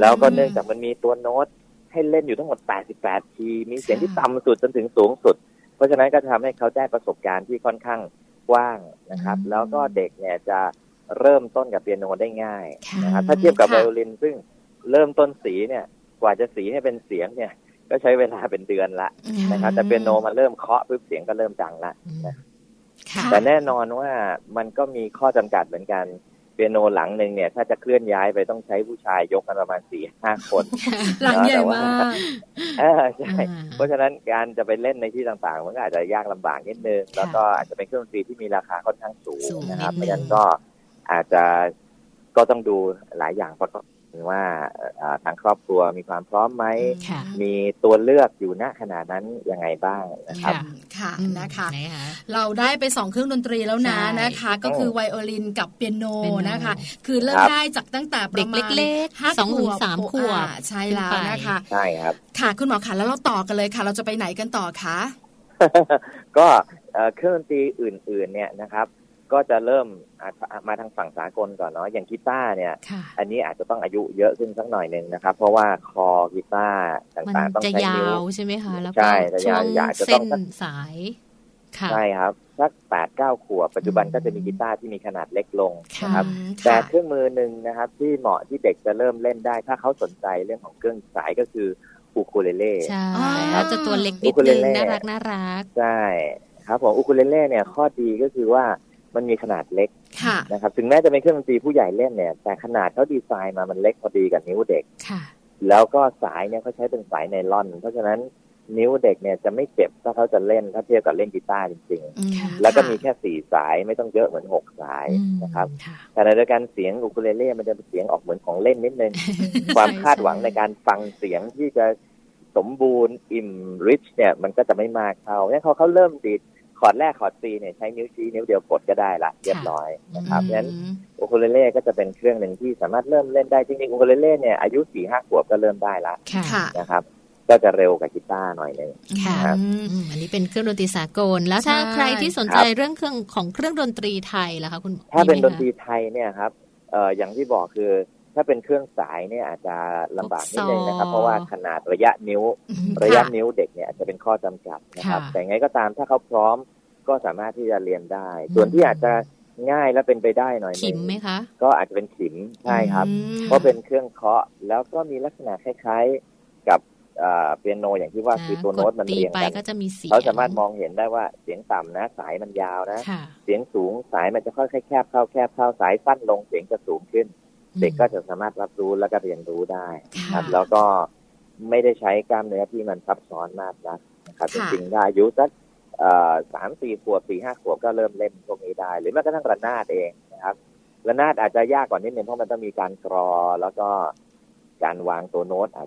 แล้วก็เนื่องจากมันมีตัวโน้ตให้เล่นอยู่ทั้งหมด88คีย์มีเสียงที่ต่ำสุดจนถึงสูงสุดเพราะฉะนั้นก็ทำให้เขาได้ประสบการณ์ที่ค่อนข้างกว้างนะครับแล้วก็เด็กเนี่ยจะเริ่มต้นกับเปียโนได้ง่ายนะครับถ้าเทียบกับไวโอลินซึ่งเริ่มต้นสีเนี่ยกว่าจะสีให้เป็นเสียงเนี่ยก็ใช้เวลาเป็นเดือนละนะครับแต่เปียโนมันเริ่มเคาะปุ๊บเสียงก็เริ่มดังละแต่แน่นอนว่ามันก็มีข้อจำกัดเหมือนกันเปียโนหลังหนึ่งเนี่ยถ้าจะเคลื่อนย้ายไปต้องใช้ผู้ชายยกกันประมาณ 4-5 คนหลังใหญ่มากใช่เพราะฉะนั้นการจะไปเล่นในที่ต่างๆมันก็อาจจะยากลำบากนิดนึงแล้วก็อาจจะเป็นเครื่องดนตรีที่มีราคาค่อนข้างสูงนะครับเพราะฉะนั้นก็อาจจะก็ต้องดูหลายอย่างประกอบว่าทางครอบครัวมีความพร้อมไหมมีตัวเลือกอยู่ณขณะนั้นยังไงบ้างนะครับค่ะนะคะเราได้ไป2เครื่องดนตรีแล้วนะนะคะก็คือไวโอลินกับเปียโนนะคะคือเริ่มได้จากตั้งแต่เด็กเล็กๆ 2-3 ขวบใช่แล้วนะคะใช่ครับค่ะคุณหมอค่ะแล้วเราต่อกันเลยค่ะเราจะไปไหนกันต่อคะก็เครื่องดนตรีอื่นๆเนี่ยนะครับก็จะเริ่มมาทางฝั่งสากลก่อนเนาะอย่างกีตาร์เนี่ยอันนี้อาจจะต้องอายุเยอะขึ้นสักหน่อยนึงนะครับเพราะว่าคอกีตาร์ต่างๆต้องใช้นิ้วใช่ไหมคะแล้วก็ช่วงเส้นสายใช่ครับสัก 8-9 ขวบปัจจุบันก็จะมีกีตาร์ที่มีขนาดเล็กลงนะครับแต่เครื่องมือนึงนะครับที่เหมาะที่เด็กจะเริ่มเล่นได้ถ้าเขาสนใจเรื่องของเครื่องสายก็คืออูคูเลเล่ใช่แล้วจะตัวเล็กนิดนึงน่ารักน่ารักใช่ครับผมอูคูเลเล่เนี่ยข้อดีก็คือว่ามันมีขนาดเล็กนะครับถึงแม้จะเป็นเครื่องดนตรีผู้ใหญ่เล่นเนี่ยแต่ขนาดเขาดีไซน์มามันเล็กพอดีกับนิ้วเด็กแล้วก็สายเนี่ยเขาใช้เป็นสายไนลอนเพราะฉะนั้นนิ้วเด็กเนี่ยจะไม่เจ็บถ้าเขาจะเล่นถ้าเทียบกับเล่นกีตาร์จริงๆแล้วก็มีแค่4สายไม่ต้องเยอะเหมือน6สายนะครับแต่ในเดียวกันเสียงอูคูเลเล่มันจะเป็นเสียงออกเหมือนของเล่นนิดนึง ความคาดหวังในการฟังเสียงที่จะสมบูรณ์อิ่มริชเนี่ยมันก็จะไม่มากเท่าเนี่ยเขาเริ่มดีดคอร์ดแรกคอร์ดซีเนี่ยใช้นิ้วชี้นิ้วเดียวกดก็ได้ละเรียบร้อยนะครับเพราะฉะนั้นอูคูเลเล่ก็จะเป็นเครื่องหนึ่งที่สามารถเริ่มเล่นได้จริงๆอูคูเลเล่เนี่ยอายุ 4-5 ขวบก็เริ่มได้ละนะครับก็จะเร็วกว่ากีตาร์หน่อยนึงนะครับอันนี้เป็นเครื่องดนตรีสากลแล้วถ้าใครที่สนใจเรื่องเครื่องของเครื่องดนตรีไทยล่ะคะคุณถ้าเป็นดนตรีไทยเนี่ยครับอย่างที่บอกคือถ้าเป็นเครื่องสายเนี่ยอาจจะลำบากนิดนึงนะครับเพราะว่าขนาดระยะนิ้วเด็กเนี่ยอาจจะเป็นข้อจำกัดนะครับแต่ไงก็ตามถ้าเขาพร้อมก็สามารถที่จะเรียนได้ส่วนที่อาจจะง่ายและเป็นไปได้หน่อยนึงก็อาจจะเป็นขิมใช่ครับเพราะเป็นเครื่องเคาะแล้วก็มีลักษณะคล้ายๆกับเปียโนอย่างที่ว่าคือตัวโน้ตมันเรียงกันเขาสามารถมองเห็นได้ว่าเสียงต่ำนะสายมันยาวนะเสียงสูงสายมันจะค่อยๆแคบเข้าสายสั้นลงเสียงจะสูงขึ้นเด็กก็จะสามารถรับรู้และก็เรียนรู้ได้ครับแล้วก็ไม่ได้ใช้กล้ามเนื้อที่มันซับซ้อนมากนักนะครับจริงๆได้อายุสัก3-4 ขวบ 4-5 ขวบก็เริ่มเล่นพวกนี้ได้หรือแม้กระทั่งระนาดเองนะครับระนาดอาจจะยากกว่านิดนึงเพราะมันต้องมีการกรอแล้วก็การวางตัวโน้ตอา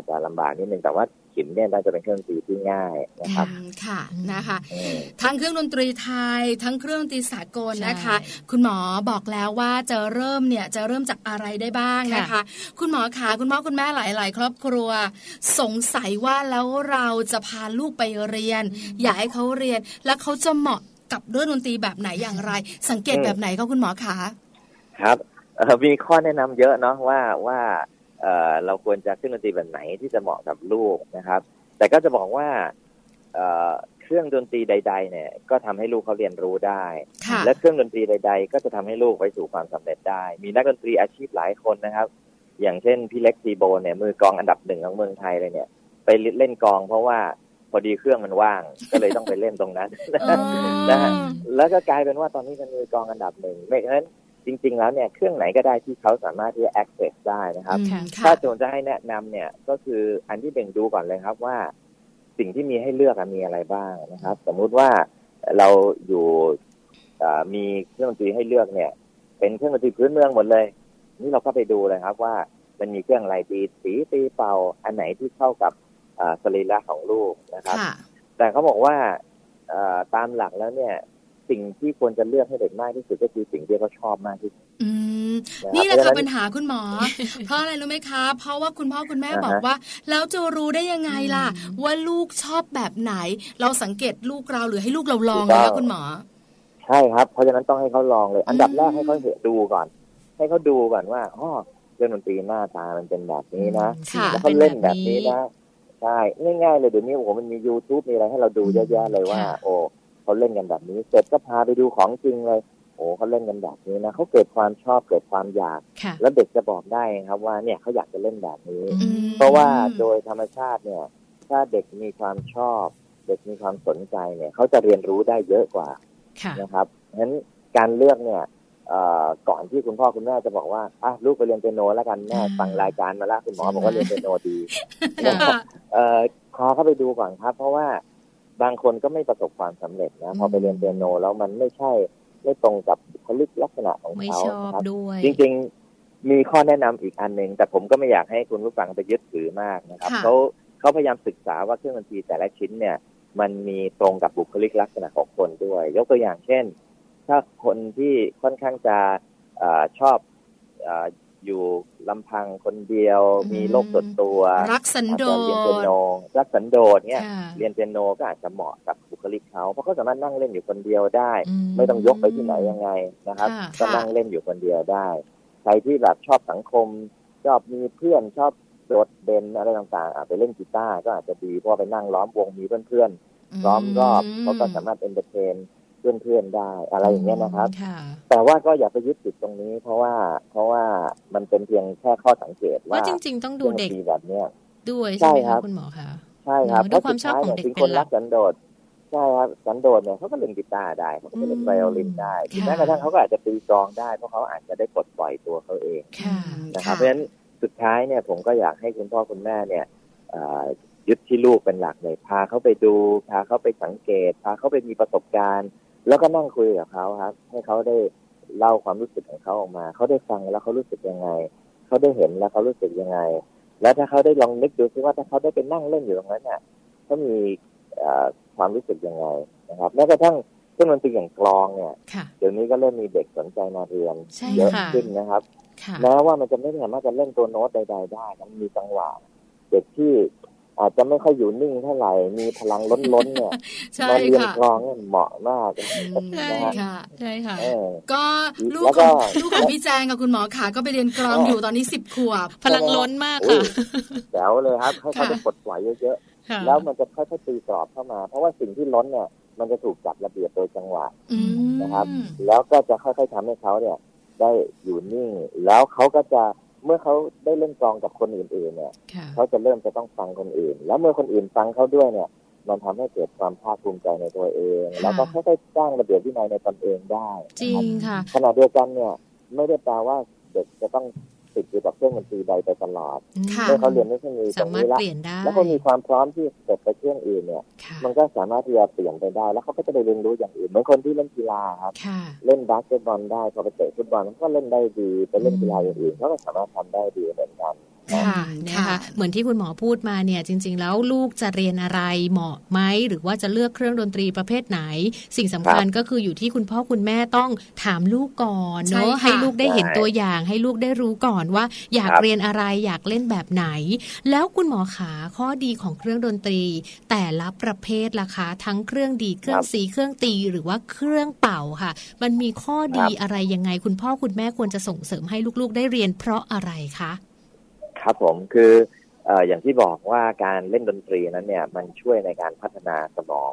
จจะลำบากนิดนึงแต่ว่าขิมเนี่ยน่าจะเป็นเครื่องดนตรีที่ง่ายนะครับค่ะนะคะทั้งเครื่องดนตรีไทยทั้งเครื่องดนตรีสากลนะคะคุณหมอบอกแล้วว่าจะเริ่มจากอะไรได้บ้างนะคะคุณหมอคะคุณพ่อคุณแม่หลายๆครอบครัวสงสัยว่าแล้วเราจะพาลูกไปเรียนอยากให้เขาเรียนแล้วเขาจะเหมาะกับเรื่องดนตรีแบบไหนอย่างไรสังเกตแบบไหนคะคุณหมอคะครับมีข้อแนะนำเยอะเนาะว่าเราควรจะเครื่องดนตรีแบบไหนที่จะเหมาะกับลูกนะครับแต่ก็จะบอกว่าเครื่องดนตรีใดๆเนี่ยก็ทำให้ลูกเขาเรียนรู้ได้และเครื่องดนตรีใดๆก็จะทำให้ลูกไปสู่ความสำเร็จได้มีนักดนตรีอาชีพหลายคนนะครับอย่างเช่นพี่เล็กซีโบเนี่ยมือกลองอันดับ1ของเมืองไทยเลยเนี่ยไปเล่นกลองเพราะว่าพอดีเครื่องมันว่างก็เลยต้องไปเล่นตรงนั้นนะฮะแล้วก็กลายเป็นว่าตอนนี้เป็นมือกลองอันดับ1ไม่งั้นจริงๆแล้วเนี่ยเครื่องไหนก็ได้ที่เขาสามารถที่จะ access ได้นะครับถ้าโจนจะให้แนะนำเนี่ยก็คืออันที่หนึ่งดูก่อนเลยครับว่าสิ่งที่มีให้เลือกมีอะไรบ้างนะครับสมมุติว่าเราอยู่มีเครื่องดนตรีให้เลือกเนี่ยเป็นเครื่องดนตรีพื้นเมืองหมดเลยนี่เราก็ไปดูเลยครับว่ามันมีเครื่องอะไรตีสีตีเป่าอันไหนที่เข้ากับสรีระของลูกนะครับแต่เขาบอกว่าตามหลักแล้วเนี่ย สิ่งที่ควรจะเลือกให้เด็กมากที่สุดก็คือสิ่งที่เขาชอบมากที่สุดนี่แหละค่ะปัญหาคุณหมอ เพราะอะไรรู้ไหมคะเพราะว่าคุณพ่อคุณแม่บอกว่าแล้วจะรู้ได้ยังไงล่ะว่าลูกชอบแบบไหนเราสังเกตลูกเราหรือให้ลูกเราลองนะคะคุณหมอใช่ครับเพราะฉะนั้นต้องให้เขาลองเลยอันดับแรกให้เขาเห็นดูก่อนให้เขาดูก่อนว่าอ๋อเล่นดนตรีหน้าตามันเป็นแบบนี้นะแล้วเขาเล่นแบบนี้นะใช่ง่ายๆเลยเดี๋ยวนี้โอ้โหมันมี YouTube มีอะไรให้เราดูเยอะแยะเลยว่าโอ้เขาเล่นกันแบบนี้เสร็จก็พาไปดูของจริงเลยโอ้เขาเล่นกันแบบนี้นะเขาเกิดความชอบเกิดความอยากแล้วเด็กจะบอกได้ครับว่าเนี่ยเขาอยากจะเล่นแบบนี้เพราะว่าโดยธรรมชาติเนี่ยถ้าเด็กมีความชอบเด็กมีความสนใจเนี่ยเขาจะเรียนรู้ได้เยอะกว่านะครับงั้นการเลือกเนี่ยก่อนที่คุณพ่อคุณแม่จะบอกว่าอ่ะลูกไปเรียนเปียโนแล้วกันแม่ฟังรายการมาแล้วคุณหมอบอกว่าเรียนเปียโนดีพาเข้าไปดูก่อนครับเพราะว่าบางคนก็ไม่ประสบความสำเร็จนะพอไปเรียนเปียโนแล้วมันไม่ตรงกับคลิกลักษณะของเขาครับจริงๆมีข้อแนะนำอีกอันนึงแต่ผมก็ไม่อยากให้คุณผู้ฟังไปยึดถือมากนะครับเขาพยายามศึกษาว่าเครื่องดนตรีแต่ละชิ้นเนี่ยมันมีตรงกับบุคลิกลักษณะของคนด้วยยกตัวอย่างเช่นถ้าคนที่ค่อนข้างจะชอบอยู่ลำพังคนเดียวมีโลกส่วนตัวรักสันโดษเรียนเปียโนรักสันโดษเนี่ยเรียนเปียโนก็อาจจะเหมาะกับบุคลิกเขาเพราะเขาสามารถนั่งเล่นอยู่คนเดียวได้ไม่ต้องยกไปที่ไหนยังไงนะครับก็นั่งเล่นอยู่คนเดียวได้ใครที่แบบชอบสังคมชอบมีเพื่อนชอบโดดเด่นอะไรต่างๆไปเล่นกีตาร์ก็อาจจะดีเพราะไปนั่งล้อมวงมีเพื่อนๆล้อมรอบเขาก็สามารถเอนเตอร์เทนเพื่อนๆได้อะไรอย่างเงี้ยนะครับแต่ว่าก็อย่าไปยึดติดตรงนี้เพราะว่ามันเป็นเพียงแค่ข้อสังเกตว่าจริงๆต้องดูเด็กแบบเนี้ยด้วยใช่ครับคุณหมอค่ะใช่ครับด้วยความชอบของเด็กคนรักสันโดษใช่ครับสันโดษเนี่ยเขาก็เล่นกีตาร์ได้เขาก็เล่นไวโอลินได้ถึงแม้กระทั่งเขาก็อาจจะตีกลองได้เพราะเขาอาจจะได้ปลดปล่อยตัวเขาเองนะครับเพราะฉะนั้นสุดท้ายเนี่ยผมก็อยากให้คุณพ่อคุณแม่เนี่ยยึดที่ลูกเป็นหลักเลยพาเขาไปดูพาเขาไปสังเกตพาเขาไปมีประสบการณ์แล้วก็นั่งคุยกับเขาครับให้เขาได้เล่าความรู้สึกของเขาออกมาเขาได้ฟังแล้วเขารู้สึกยังไงเขาได้เห็นแล้วเขารู้สึกยังไงแล้วถ้าเขาได้ลองนึกดูซิว่าถ้าเขาได้ไปนั่งเล่นอยู่ตรงนั้นเนี่ยเขามีความรู้สึกยังไงนะครับแม้กระทั่งเครื่องดนตรีอย่างกลองเนี่ยเดี๋ยวนี้ก็เริ่มมีเด็กสนใจมาเรียนเยอะขึ้นนะครับแม้ว่ามันจะไม่สามารถจะเล่นตัวโน้ตใดๆได้มันมีจังหวะเด็กที่อาจจะไม่ค่อยอยู่นิ่งเท่าไหร่มีพลังล้นๆเนี่ยมาเรียนกลองเนี่ยเหมาะมากใช่ค่ะใช่ค่ะก็ลูกของพี่แจงกับคุณหมอขาก็ไปเรียนกลองอยู่ตอนนี้10ขวบพลังล้นมากค่ะแจ๋วเลยครับให้เขาได้ปลดปล่อยเยอะๆแล้วมันจะค่อยๆตีกรอบเข้ามาเพราะว่าสิ่งที่ล้นเนี่ยมันจะถูกจัดระเบียบโดยจังหวะนะครับแล้วก็จะค่อยๆทำให้เขาเนี่ยได้อยู่นิ่งแล้วเขาก็จะเมื่อเขาได้เล่นกลองกับคนอื่นๆเนี่ยเขาจะเริ่มจะต้องฟังคนอื่นแล้วเมื่อคนอื่นฟังเขาด้วยเนี่ยมันทำให้เกิดความภาคภูมิใจในตัวเองแล้วก็ค่อยๆสร้างระเบียบวินัยในตนเองได้จริงค่ะขณะเดียวกันเนี่ยไม่ได้แปลว่าเด็กจะต้องติดอยู่กับเครื่องดนตรีใดไปตลอดเมื่อเขาเรียนไม่ใช่มีตรงนี้แล้วเขามีความพร้อมที่จะไปเครื่องอื่นเนี่ยมันก็สามารถที่จะเปลี่ยนไปได้แล้วเขาก็จะได้เรียนรู้อย่างอื่นเหมือนคนที่เล่นกีฬาครับเล่นบาสเกตบอลได้พอไปเตะฟุตบอลก็เล่นได้ดีไปเล่นกีฬาอย่างอื่นเขาก็สามารถทำได้ดีเหมือนกันค่ะนะคะเหมือนที่คุณหมอพูดมาเนี่ยจริงๆแล้วลูกจะเรียนอะไรเหมาะไหมหรือว่าจะเลือกเครื่องดนตรีประเภทไหนสิ่งสำคัญก็คืออยู่ที่คุณพ่อคุณแม่ต้องถามลูกก่อนเนาะให้ลูกได้เห็นตัวอย่างให้ลูกได้รู้ก่อนว่าอยากเรียนอะไรอยากเล่นแบบไหนแล้วคุณหมอขาข้อดีของเครื่องดนตรีแต่ละประเภทล่ะคะทั้งเครื่องดีเครื่องสีเครื่องตีหรือว่าเครื่องเป่าค่ะมันมีข้อดีอะไรยังไงคุณพ่อคุณแม่ควรจะส่งเสริมให้ลูกๆได้เรียนเพราะอะไรคะครับผมคืออย่างที่บอกว่าการเล่นดนตรีนั้นเนี่ยมันช่วยในการพัฒนาสมอง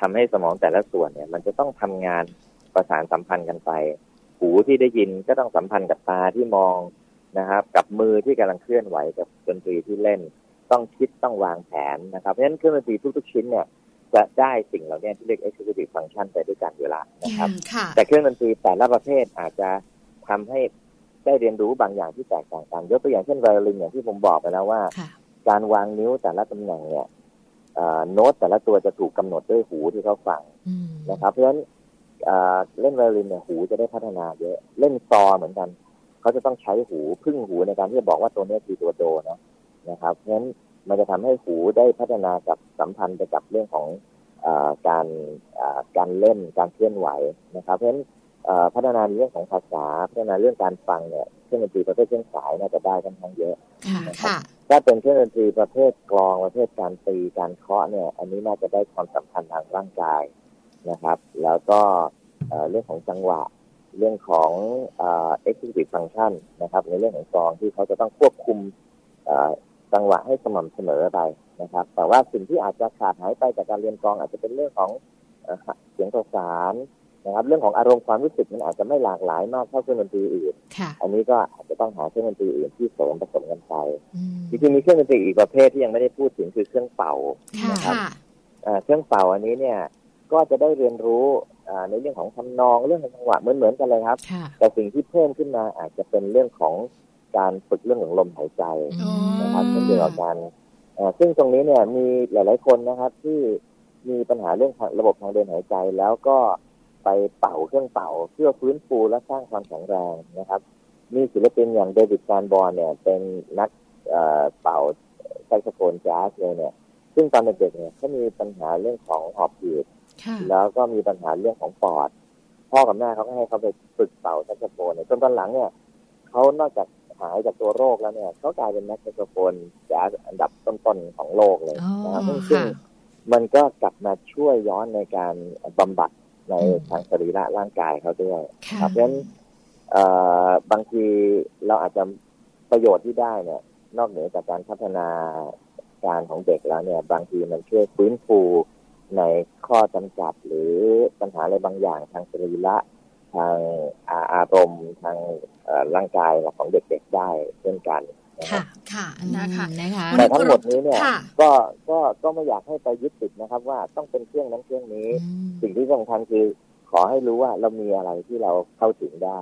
ทำให้สมองแต่ละส่วนเนี่ยมันจะต้องทำงานประสานสัมพันธ์กันไปหูที่ได้ยินก็ต้องสัมพันธ์กับตาที่มองนะครับกับมือที่กำลังเคลื่อนไหวกับดนตรีที่เล่นต้องคิดต้องวางแผนนะครับเพราะฉะนั้นเครื่องดนตรีทุกๆชิ้นเนี่ยจะได้สิ่งเหล่านี้ที่เรียก executive function ไปด้วยกันอยู่แล้วนะครับแต่เครื่องดนตรีแต่ละประเภทอาจจะทำให้ได้เรียนรู้บางอย่างที่แตกต่างกันยกตัวอย่างเช่นไวโอลินอย่างที่ผมบอกไปแล้วว่าการวางนิ้วแต่ละตำแหน่งเนี่ยโน้ตแต่ละตัวจะถูกกำหนดด้วยหูที่เขาฟังนะครับเพราะฉะนั้นเล่นไวโอลินเนี่ยหูจะได้พัฒนาเยอะเล่นซอเหมือนกันเขาจะต้องใช้หูพึ่งหูในการที่จะบอกว่าตัวนี้คือตัวโดนะครับเพราะฉะนั้นมันจะทำให้หูได้พัฒนากับสัมพันธ์ไปกับเรื่องของ การเล่นการเคลื่อนไหวนะครับเพราะฉะนั้นพัฒนาเรื่องของภาษาพัฒนาเรื่องการฟังเนี่ยเครื่องดนตรีประเภทเครื่องสายน่าจะได้ค่อนข้างเยอะค่ะถ้าเป็นเครื่องดนตรีประเภทกลองประเภทการตีการเคาะเนี่ยอันนี้น่าจะได้ความสำคัญทางร่างกายนะครับแล้วก็เรื่องของจังหวะเรื่องของexecutive function นะครับในเรื่องของกลองที่เขาจะต้องควบคุมจังหวะให้สม่ำเสมอไปนะครับแต่ว่าสิ่งที่อาจจะขาดหายไปจากการเรียนกลองอาจจะเป็นเรื่องของเสียงประสานนะครับเรื่องของอารมณ์ความรู้สึกมันอาจจะไม่หลากหลายมากเท่าเครื่องดนตรีอื่นอันนี้ก็อาจจะต้องหาเครื่องดนตรีอื่นที่เสริมผสมกันไปจริงๆมีเครื่องดนตรีอีกประเภทที่ยังไม่ได้พูดถึงคือเครื่องเป่านะครับเครื่องเป่าอันนี้เนี่ยก็จะได้เรียนรู้ในเรื่องของทำนองเรื่องของจังหวะเหมือนกันเลยครับแต่สิ่งที่เพิ่มขึ้นมาอาจจะเป็นเรื่องของการฝึกเรื่องของลมหายใจนะครับเช่นเดียวกันซึ่งตรงนี้เนี่ยมีหลายๆคนนะครับที่มีปัญหาเรื่องระบบทางเดินหายใจแล้วก็ไปเป่าเครื่องเป่าเพื่อฟื้นฟูและสร้างความแข็งแรงนะครับมีศิลปินอย่างเดวิดการบอนเนี่ยเป็นนักเป่าไซโซโฟนแจ๊สเลยเนี่ยซึ่งตอนเด็กๆเนี่ยเขามีปัญหาเรื่องของหอบหืดแล้วก็มีปัญหาเรื่องของปอดพ่อกับแม่เขาก็ให้เขาไปฝึกเป่าไซโซโฟนจนตอนหลังเนี่ยเขานอกจากหายจากตัวโรคแล้วเนี่ยเขากลายเป็นนักไซโซโฟนแจ๊สอันดับต้นๆของโลกเลยนะครับซึ่งมันก็กลับมาช่วยย้อนในการบำบัดในทางสรีระร่างกายเขาด้วยครับเพราะฉะนั้นบางทีเราอาจจะประโยชน์ที่ได้เนี่ยนอกเหนือจากการพัฒนาการของเด็กแล้วเนี่ยบางทีมันช่วยฟื้นฟูในข้อจำกัดหรือปัญหาอะไรบางอย่างทางสรีระทางอารมณ์ทางร่างกายของเด็กๆได้เช่นกันค่ะค่ะนะคะแต่ทั้งหมดนี้เนี่ยก็ไม่อยากให้ไปยึดติดนะครับว่าต้องเป็นเครื่องนั้นเครื่องนี้สิ่งที่สำคัญคือขอให้รู้ว่าเรามีอะไรที่เราเข้าถึงได้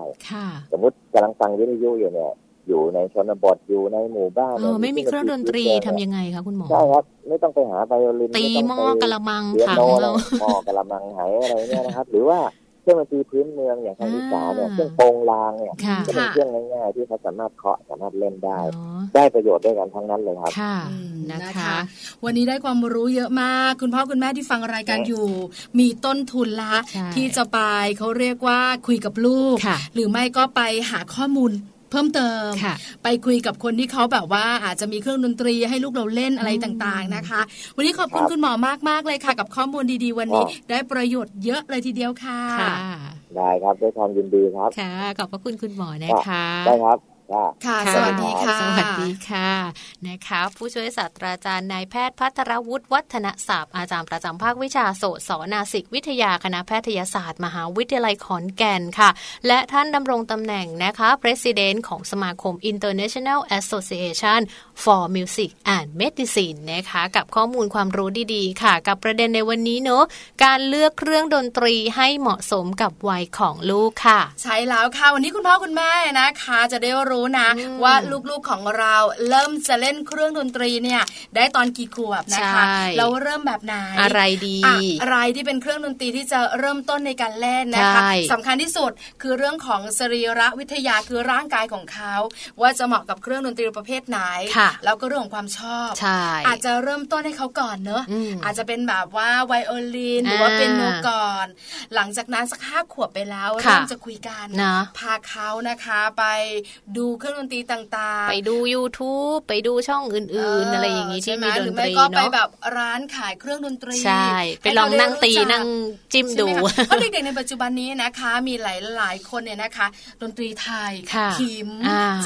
สมมติกำลังฟังวิทยุอยู่เนี่ยอยู่ในชนบทอยู่ในหมู่บ้านไม่มีเครื่องดนตรีทำยังไงคะคุณหมอใช่ครับไม่ต้องไปหาไวโอลินตีหม้อกะละมังถังเราหม้อกะละมังไหอะไรเนี่ยนะครับหรือว่าเครื่องดนตรีพื้นเมืองอย่างทางอีสานเนี่ยเครื่องโปงลางเนี่ยก็เป็นเครื่องง่ายๆที่เขาสามารถเคาะสามารถเล่นได้ได้ประโยชน์ด้วยกันทั้งนั้นเลยครับค่ะนะคะวันนี้ได้ความรู้เยอะมากคุณพ่อคุณแม่ที่ฟังรายการอยู่มีต้นทุนละที่จะไปเขาเรียกว่าคุยกับลูกหรือไม่ก็ไปหาข้อมูลเพิ่มเติมไปคุยกับคนที่เขาแบบว่าอาจจะมีเครื่องดนตรีให้ลูกเราเล่นอะไรต่างๆนะคะวันนี้ขอบคุณคุณหมอมากๆเลยค่ะกับข้อมูลดีๆวันนี้ได้ประโยชน์เยอะเลยทีเดียวค่ะได้ครับด้วยความยินดีครับค่ะขอบพระคุณคุณหมอนะคะได้ครับค่ะสวัสดีค่ะสวัสดีค่ะนะคะผู้ช่วยศาสตราจารย์นายแพทย์ภัทรวุฒิวัฒนศัพท์อาจารย์ประจำภาควิชาโสตศนาสิกวิทยาคณะแพทยศาสตร์มหาวิทยาลัยขอนแก่นค่ะและท่านดำรงตำแหน่งนะคะ President ของสมาคม International Association for Music and Medicine นะคะกับข้อมูลความรู้ดีๆค่ะกับประเด็นในวันนี้เนอะการเลือกเครื่องดนตรีให้เหมาะสมกับวัยของลูกค่ะใช่แล้วค่ะวันนี้คุณพ่อคุณแม่นะคะจะได้รู้นะว่าลูกๆของเราเริ่มจะเล่นเครื่องดนตรีเนี่ยได้ตอนกี่ขวบนะคะแล้วเริ่มแบบไหนอะไรดีอะไรที่เป็นเครื่องดนตรีที่จะเริ่มต้นในการเล่นนะคะสำคัญที่สุดคือเรื่องของสรีรวิทยาคือร่างกายของเขาว่าจะเหมาะกับเครื่องดนตรีประเภทไหนแล้วก็เรื่องของความชอบอาจจะเริ่มต้นให้เขาก่อนเนอะอาจจะเป็นแบบว่าไวโอลินหรือว่าเป็นโนก่อนหลังจากนั้นสัก5ขวบไปแล้วเริ่มจะคุยกันพาเขานะคะไปดูเครื่องดนตรีต่างๆไปดู YouTube ไปดูช่องอื่นๆ อะไรอย่างงี้ที่มีดนตรีเนาะก็ไปแบบร้านขายเครื่องดนตรีใช่ไปลองนั่งตีนั่งจิ้มดูเพราะเด็กๆในปัจจุบันนี้นะคะมีหลายๆคนเนี่ยนะคะดนตรีไทยขิม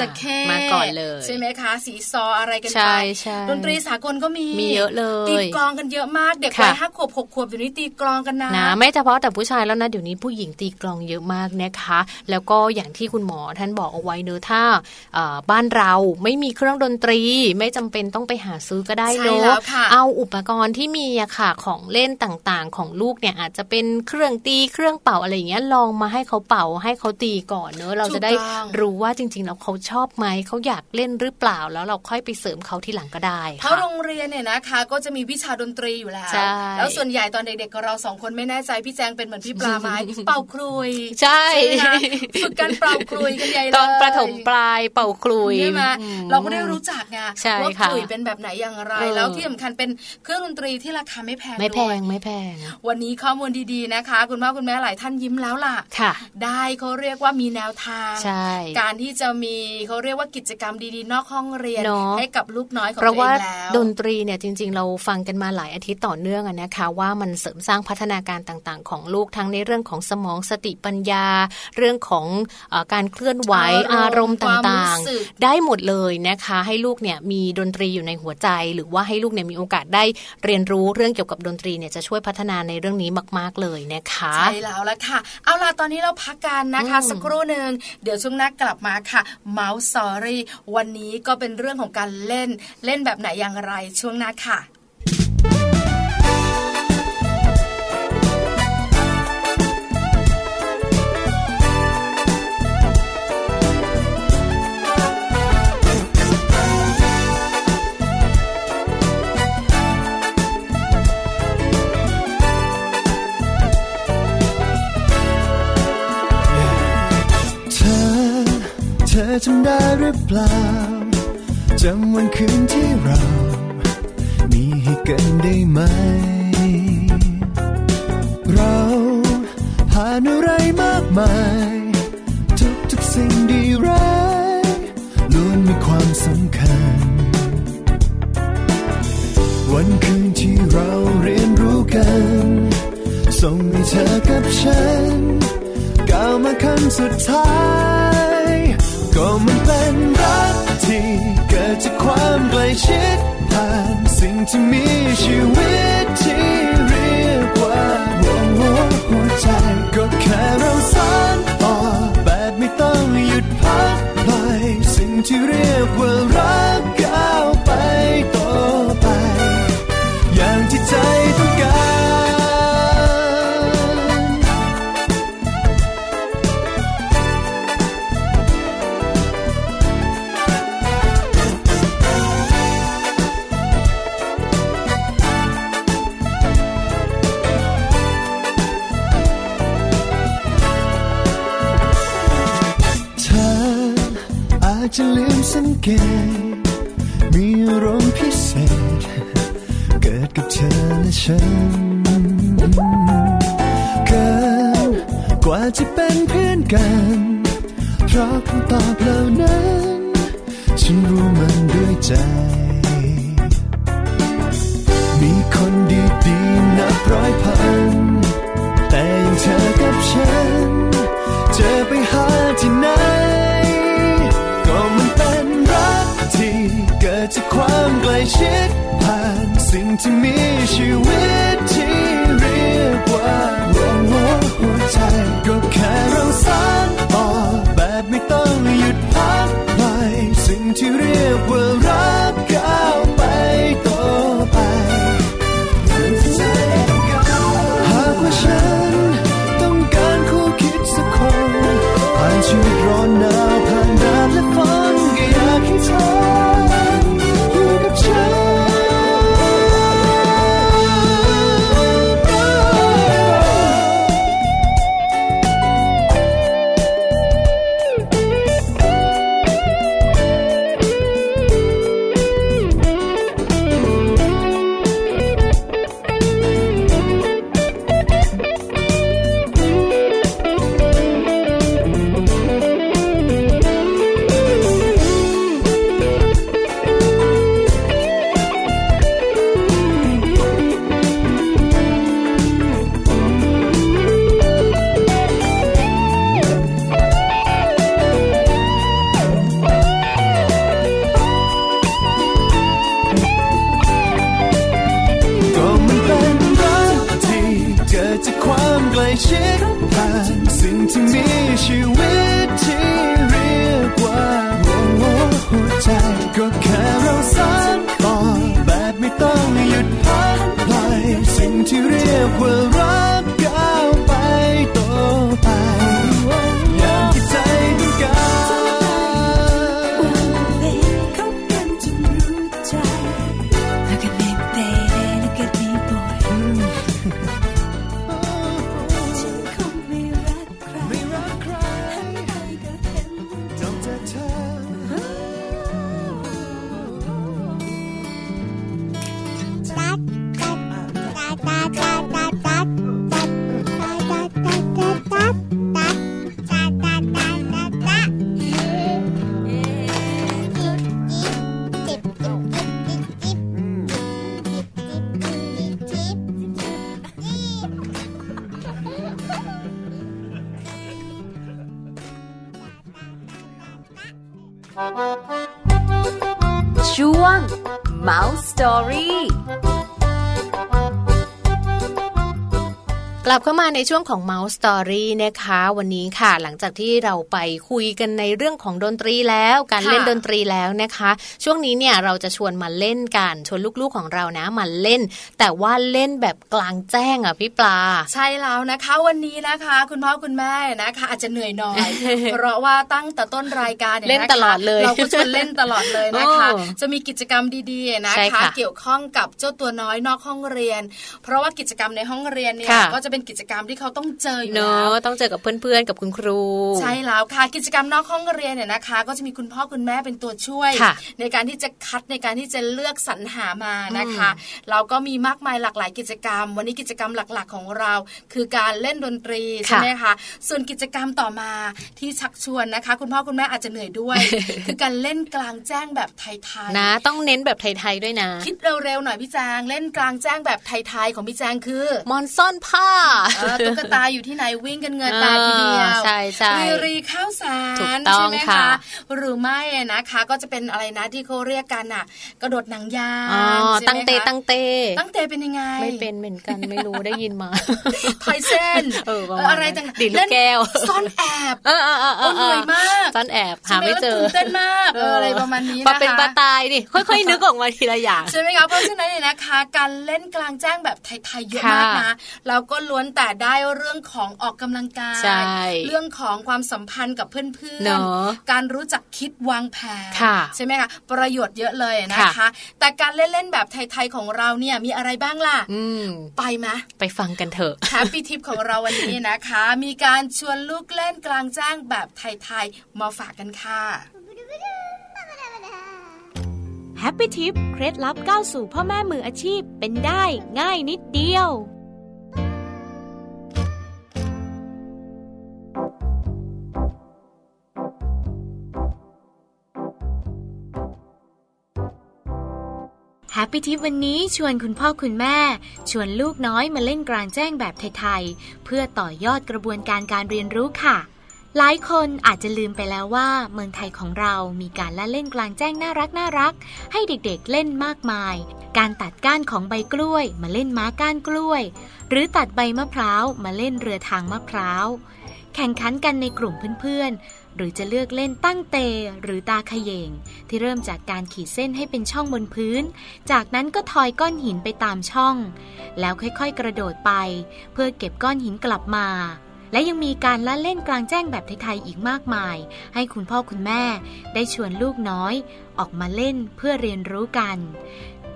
จะแค่มาก่อนเลยใช่มั้ยคะสีซออะไรกันไปดนตรีสากลก็มีเยอะเลยตีกลองกันเยอะมากเด็กวัย5ขวบ6ขวบเดี๋ยวนี้ตีกลองกันนะไม่เฉพาะแต่ผู้ชายแล้วนะเดี๋ยวนี้ผู้หญิงตีกลองเยอะมากนะคะแล้วก็อย่างที่คุณหมอท่านบอกเอาไว้เนอะถ้าบ้านเราไม่มีเครื่องดนตรีไม่จำเป็นต้องไปหาซื้อก็ได้เนอะเอาอุปกรณ์ที่มีอะค่ะของเล่นต่างๆของลูกเนี่ยอาจจะเป็นเครื่องตีเครื่องเป่าอะไรอย่างเงี้ยลองมาให้เขาเป่าให้เขาตีก่อนเนอะเราจะได้รู้ว่าจริงๆแล้วเขาชอบไหมเขาอยากเล่นหรือเปล่าแล้วเราค่อยไปเสริมเขาทีหลังก็ได้เพราะโรงเรียนเนี่ยนะคะก็จะมีวิชาดนตรีอยู่แล้วแล้วส่วนใหญ่ตอนเด็กๆเราสองคนไม่แน่ใจพี่แจงเป็นเหมือนพี่ปลาไม้เป่าครุยใช่ฝึกการเป่าครุยกันใหญ่เลยตอนประถมปลา ายเป่าขลุ่ยใช่ไหมเราก็ได้รู้จักไงว่าขลุ่ยเป็นแบบไหนอย่างไรแล้วที่สำคัญเป็นเครื่องดนตรีที่ราคาไม่แพงด้วยไม่แพงวันนี้ข้อมูลดีๆนะคะคุณพ่อคุณแม่หลายท่านยิ้มแล้วล่ะได้เขาเรียกว่ามีแนวทางการที่จะมีเขาเรียกว่ากิจกรรมดีๆนอกห้องเรียนให้กับลูกน้อยของตัวเองแล้วเพราะว่าดนตรีเนี่ยจริงๆเราฟังกันมาหลายอาทิตย์ต่อเนื่องนะคะว่ามันเสริมสร้างพัฒนาการต่างๆของลูกทั้งในเรื่องของสมองสติปัญญาเรื่องของการเคลื่อนไหวอารมณ์ต่างๆได้หมดเลยนะคะให้ลูกเนี่ยมีดนตรีอยู่ในหัวใจหรือว่าให้ลูกเนี่ยมีโอกาสได้เรียนรู้เรื่องเกี่ยวกับดนตรีเนี่ยจะช่วยพัฒนาในเรื่องนี้มากๆเลยนะคะใช่แล้วล่ะค่ะเอาล่ะตอนนี้เราพักกันนะคะสักครู่นึงเดี๋ยวช่วงหน้ากลับมาค่ะเมาส์สตอรี่วันนี้ก็เป็นเรื่องของการเล่นแบบไหนอย่างไรช่วงหน้าค่ะจำได้หรือเปล่าจำวันคืนที่เรามีให้กันได้ไหมเราผ่านอะไรมากมายทุกสิ่งดีร้ายล้วนมีความสำคัญวันคืนที่เราเรียนรู้กันส่งให้เธอกับฉันก้าวมาขั้นสุดท้ายก็มันเป็นรักที่เกิดจากความใกล้ชิดผ่านสิ่งที่มีชีวิตที่เรียกว่าหัวใจก็แค่เราสานต่อแบบไม่ต้องหยุดพักไปสิ่งที่เรียกว่ารักก้าวไปต่อไปอย่างที่ใจต้องการจะลืมสังเกตมีอารมณ์พิเศษเกิดกับเธอและฉันเกินกว่าจะเป็นเพื่อนกันเพราะคำตอบเหล่านั้นฉันรู้มันด้วยใจมีคนดีๆนับร้อยพันแต่ยังเธอกับฉันเจอไปหาที่ไหนที่เกิดจากความใกล้ชิดผ่านสิ่งที่มีชีวิตที่เรียกว่าหัวใจก็แค่เราสานต่อแบบไม่ต้องหยุดพักไปสิ่งที่เรียกว่ารักก้าวไปต่อไปหากว่าฉันต้องการคู่คิดสักคนผ่านชีวิตร้อนหนาวผ่านแดดและฝนKeep on, you can change. ช่วง Mouse Story กลับเข้ามาในช่วงของ Mouse Story นะคะวันนี้ค่ะหลังจากที่เราไปคุยกันในเรื่องของดนตรีแล้วการเล่นดนตรีแล้วนะคะช่วงนี้เนี่ยเราจะชวนมาเล่นกันชวนลูกๆของเรานะมาเล่นแต่ว่าเล่นแบบกลางแจ้งอ่ะพี่ปลาใช่แล้วนะคะวันนี้นะคะคุณพ่อคุณแม่นะคะอาจจะเหนื่อยหน่อย เพราะว่าตั้งแต่ต้นรายการเนี่ยเล่นตลอดเลยเราก็ชวนเล่นตลอดเลยนะคะจะมีกิจกรรมดีๆนะคะเกี่ยวข้องกับเจ้าตัวน้อยนอกห้องเรียนเพราะว่ากิจกรรมในห้องเรียนเนี่ยก็จะเป็นกิจกรรมที่เขาต้องเจออยู่แล้วต้องเจอกับเพื่อนๆกับคุณครูใช่แล้วค่ะกิจกรรมนอกห้องเรียนเนี่ยนะคะก็จะมีคุณพ่อคุณแม่เป็นตัวช่วยในการที่จะคัดในการที่จะเลือกสรรหามานะคะเราก็มีมากมายหลากหลายกิจกรรมวันนี้กิจกรรมหลักๆของเราคือการเล่นดนตรีใช่ไหมคะส่วนกิจกรรมต่อมาที่ชักชวนนะคะคุณพ่อคุณแม่อาจจะเหนื่อยด้วย คือการเล่นกลางแจ้งแบบไทยๆนะต้องเน้นแบบไทยๆด้วยนะคิดเร็วๆหน่อยพี่แจงเล่นกลางแจ้งแบบไทยๆของพี่แจงคือมอนซ่อนผ้าตุ๊กตาอยู่ที่ไหนวิ่งกันเงินตาทีเดียวใช่ๆรีข้าวสารใช่ไหมคะหรือไม่นะคะก็จะเป็นอะไรนะที่เขาเรียกกันอ่ะกระโดดหนังยางตั้งเตะตั้งเตะเป็นยังไงไม่เป็นเหมือนกันไม่รู้ได้ยินมาไทยเส้นอะไรต่างๆดินลูกแก้วซ่อนแอบเหนื่อยมากซ่อนแอบหาไม่เจอตื่นเต้นมากอะไรประมาณนี้นะคะเป็นปลาตายดิค่อยๆนึกออกมาทีละอย่างใช่ไหมคะเพราะฉะนั้นเนี่ยนะคะการเล่นกลางแจ้งแบบไทยๆเยอะมากนะแล้วก็ล้วนแต่ได้เรื่องของออกกำลังกายเรื่องของความสัมพันธ์กับเพื่อนๆการรู้จักคิดวางแผนใช่ไหมคะประโยชน์เยอะเลยนะคะแต่การเล่นๆแบบไทยๆของเราเนี่ยมีอะไรบ้างล่ะไปไหมไปฟังกันเถอะค่ะพี่ทิพย์ของเราวันนี้นะคะมีการชวนลูกเล่นกลางแจ้งแบบไทยๆมาฝากกันค่ะ Happy Tip เคล็ดลับก้าวสู่พ่อแม่มืออาชีพเป็นได้ง่ายนิดเดียวHappy Tip วันนี้ชวนคุณพ่อคุณแม่ชวนลูกน้อยมาเล่นกลางแจ้งแบบไทยๆเพื่อต่อยอดกระบวนการการเรียนรู้ค่ะหลายคนอาจจะลืมไปแล้วว่าเมืองไทยของเรามีการละเล่นกลางแจ้งน่ารักให้เด็กๆเล่นมากมายการตัดก้านของใบกล้วยมาเล่นม้าก้านกล้วยหรือตัดใบมะพร้าวมาเล่นเรือทางมะพร้าวแข่งขันกันในกลุ่มเพื่อนๆหรือจะเลือกเล่นตั้งเตหรือตาเขย่งที่เริ่มจากการขีดเส้นให้เป็นช่องบนพื้นจากนั้นก็ทอยก้อนหินไปตามช่องแล้วค่อยๆกระโดดไปเพื่อเก็บก้อนหินกลับมาและยังมีการละเล่นกลางแจ้งแบบไทยๆอีกมากมายให้คุณพ่อคุณแม่ได้ชวนลูกน้อยออกมาเล่นเพื่อเรียนรู้กัน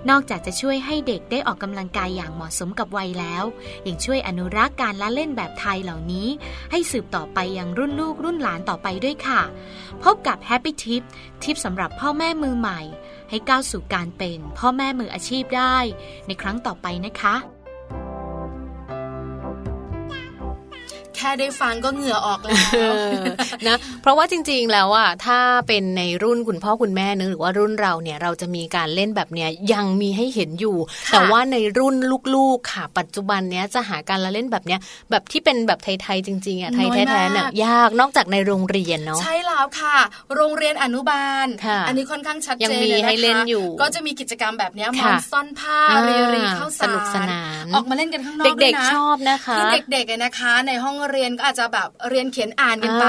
นอกจากจะช่วยให้เด็กได้ออกกำลังกายอย่างเหมาะสมกับวัยแล้วยังช่วยอนุรักษ์การละเล่นแบบไทยเหล่านี้ให้สืบต่อไปยังรุ่นลูกรุ่นหลานต่อไปด้วยค่ะพบกับ Happy Tip ทิปสำหรับพ่อแม่มือใหม่ให้ก้าวสู่การเป็นพ่อแม่มืออาชีพได้ในครั้งต่อไปนะคะแค่ได้ฟังก็เหงื่อออกแล้วนะเพราะว่าจริงๆแล้วอ่ะถ้าเป็นในรุ่นคุณพ่อคุณแม่นึงหรือว่ารุ่นเราเนี่ยเราจะมีการเล่นแบบเนี้ยยังมีให้เห็นอยู่แต่ว่าในรุ่นลูกๆค่ะปัจจุบันเนี้ยจะหาการละเล่นแบบเนี้ยแบบที่เป็นแบบไทยๆจริงๆอ่ะไทยแท้ๆเนี่ยยากนอกจากในโรงเรียนเนาะใช่แล้วค่ะโรงเรียนอนุบาลอันนี้ค่อนข้างชัดเจนเลยนะคะก็จะมีกิจกรรมแบบเนี้ยมอนซ่อนผ้ารีเข้าสนุกสนานออกมาเล่นกันข้างนอกด้วยนะเด็กๆชอบนะคะคือเด็กๆอ่ะนะคะในห้องเรียนก็อาจจะแบบเรียนเขียนอ่านกันไป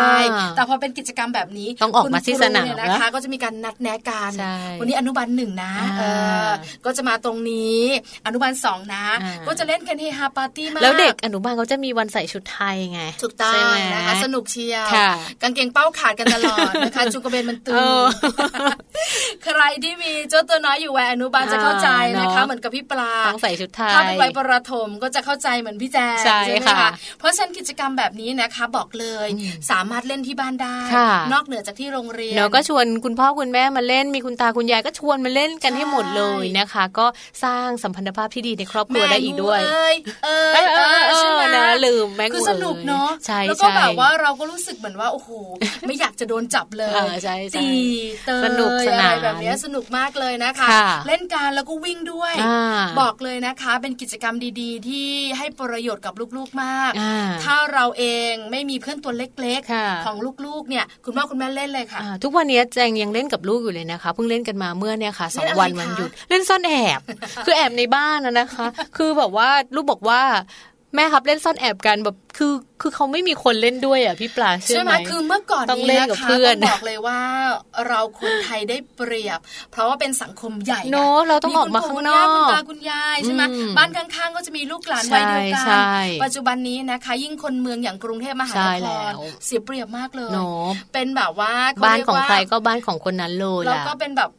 แต่พอเป็นกิจกรรมแบบนี้ต้องออกมาที่สนามนะคะก็จะมีการนัดแนะกันวันนี้อนุบาลหนึ่งนะก็จะมาตรงนี้อนุบาลสองนะก็จะเล่นกันเฮฮาปาร์ตี้มากแล้วเด็กอนุบาลเขาจะมีวันใส่ชุดไทยไงถูกต้องนะคะสนุกเชียวกางเกงเป้าขาดกันตลอดนะคะจุกเบนมันตึงใครที่มีเจ้าตัวน้อยอยู่วัยอนุบาลจะเข้าใจนะคะเหมือนกับพี่ปลาต้องใส่ชุดไทยถ้าเป็นวัยประถมก็จะเข้าใจเหมือนพี่แจงใช่ไหมคะเพราะฉะนั้นกิจกรรม ำแบบนี้นะคะบอกเลยสามารถเล่นที่บ้านได้นอกเหนือจากที่โรงเรียนเราก็ชวนคุณพ่อคุณแม่มาเล่นมีคุณตาคุณยายก็ชวนมาเล่นกันให้หมดเลยนะคะก็สร้างสัมพันธภาพที่ดีในครอบครัวได้อีกด้วยใช่ไหมนะลืมแม่งคือสนุกเนาะแล้วก็แบบว่าเราก็รู้สึกเหมือนว่าโอ้โหไม่อยากจะโดนจับเลยตีเตยอะไรแบบนี้สนุกมากเลยนะคะเล่นการแล้วก็วิ่งด้วยบอกเลยนะคะเป็นกิจกรรมดีๆที่ให้ประโยชน์กับลูกๆมากถ้าเราเองไม่มีเพื่อนตัวเล็กๆของลูกๆเนี่ยคุณพ่อคุณแม่เล่นเลยค่ะทุกวันนี้แจงยังเล่นกับลูกอยู่เลยนะคะเพิ่งเล่นกันมาเมื่อเนี่ยค่ะ2วันวันหยุดเล่นซ่อนแอบคือแอบในบ้านนะคะคือแบบว่าลูกบอกว่าแม่ครับเล่นซ่อนแอบกันแบบคือเขาไม่มีคนเล่นด้วยอ่ะพี่ปลาใช่ไหมคือเมื่อก่อนนี้นะคะต้องบอกเลยว่าเราคนไทยได้เปรียบเพราะว่าเป็นสังคมใหญ่เนาะเราต้องออกมาข้างนอกคุณตาคุณยายใช่ไหมบ้านข้างๆก็จะมีลูกหลานวัยเดียวกันปัจจุบันนี้นะคะยิ่งคนเมืองอย่างกรุงเทพมหานครเสียเปรียบมากเลยเป็นแบบว่าบ้านของใครก็บ้านของคนนั้นเลยแล้วก็เป็นแบบ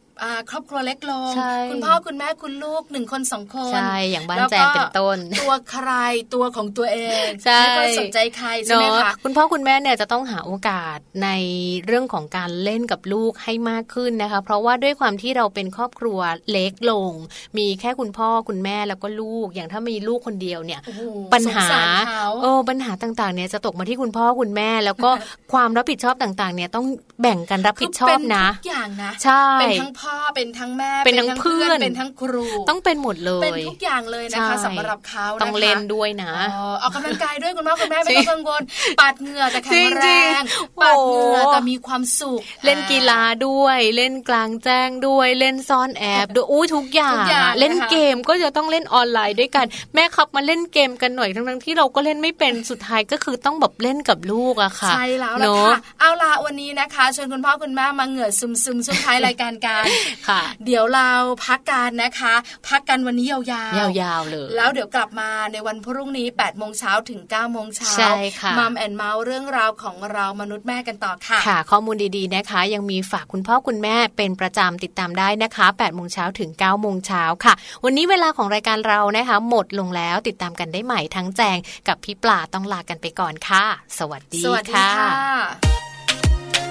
ครอบครัวเล็กลงคุณพ่อคุณแม่คุณลูก1คน2คนใช่อย่างบ้านแจงเป็นต้นตัวใครตัวของตัวเองไม่ค่อยสนใจใครใช่ไหมคะคุณพ่อคุณแม่เนี่ยจะต้องหาโอกาสในเรื่องของการเล่นกับลูกให้มากขึ้นนะคะเพราะว่าด้วยความที่เราเป็นครอบครัวเล็กลงมีแค่คุณพ่อคุณแม่แล้วก็ลูกอย่างถ้ามีลูกคนเดียวเนี่ยปัญหาต่างๆเนี่ยจะตกมาที่คุณพ่อคุณแม่แล้วก็ความรับผิดชอบต่างๆเนี่ยต้องแบ่งกันรับผิดชอบนะทุกอย่างนะใช่เป็นทั้งพ่อเป็นทั้งแม่เป็นทั้งเพื่อนเป็นทั้งครูต้องเป็นหมดเลยเป็นทุกอย่างเลยนะคะสำหรับเขาต้องเล่นด้วยนะออกกำลังกายด้วยคุณพ่อคุณแม่ไม่ต้องกังวลปาดเหงื่อแต่แข็งแรงปาดเหงื่อแต่มีความสุขเล่นกีฬาด้วยเล่นกลางแจ้งด้วยเล่นซ่อนแอบด้วยทุกอย่างเล่นเกมก็จะต้องเล่นออนไลน์ด้วยกันแม่ขับมาเล่นเกมกันหน่อยทั้งที่เราก็เล่นไม่เป็นสุดท้ายก็คือต้องแบบเล่นกับลูกอะค่ะใช่แล้วนะคะเอาล่ะวันนี้นะคะชวนคุณพ่อคุณแม่มาเหงื่อซึมๆสุดท้ายรายการกันค่ะเดี๋ยวเราพักกันนะคะพักกันวันนี้ยาวๆยาวๆเลยแล้วเดี๋ยวกลับมาในวันพรุ่งนี้ 8:00 นถึง 9:00 นใช่ค่ะมัมแอนด์เมาส์เรื่องราวของเรามนุษย์แม่กันต่อค่ะค่ะข้อมูลดีๆนะคะยังมีฝากคุณพ่อคุณแม่เป็นประจำติดตามได้นะคะ 8:00 นถึง 9:00 นค่ะวันนี้เวลาของรายการเรานะคะหมดลงแล้วติดตามกันได้ใหม่ทั้งแจงกับพี่ปลาต้องลากันไปก่อนค่ะสวัสดีค่ะ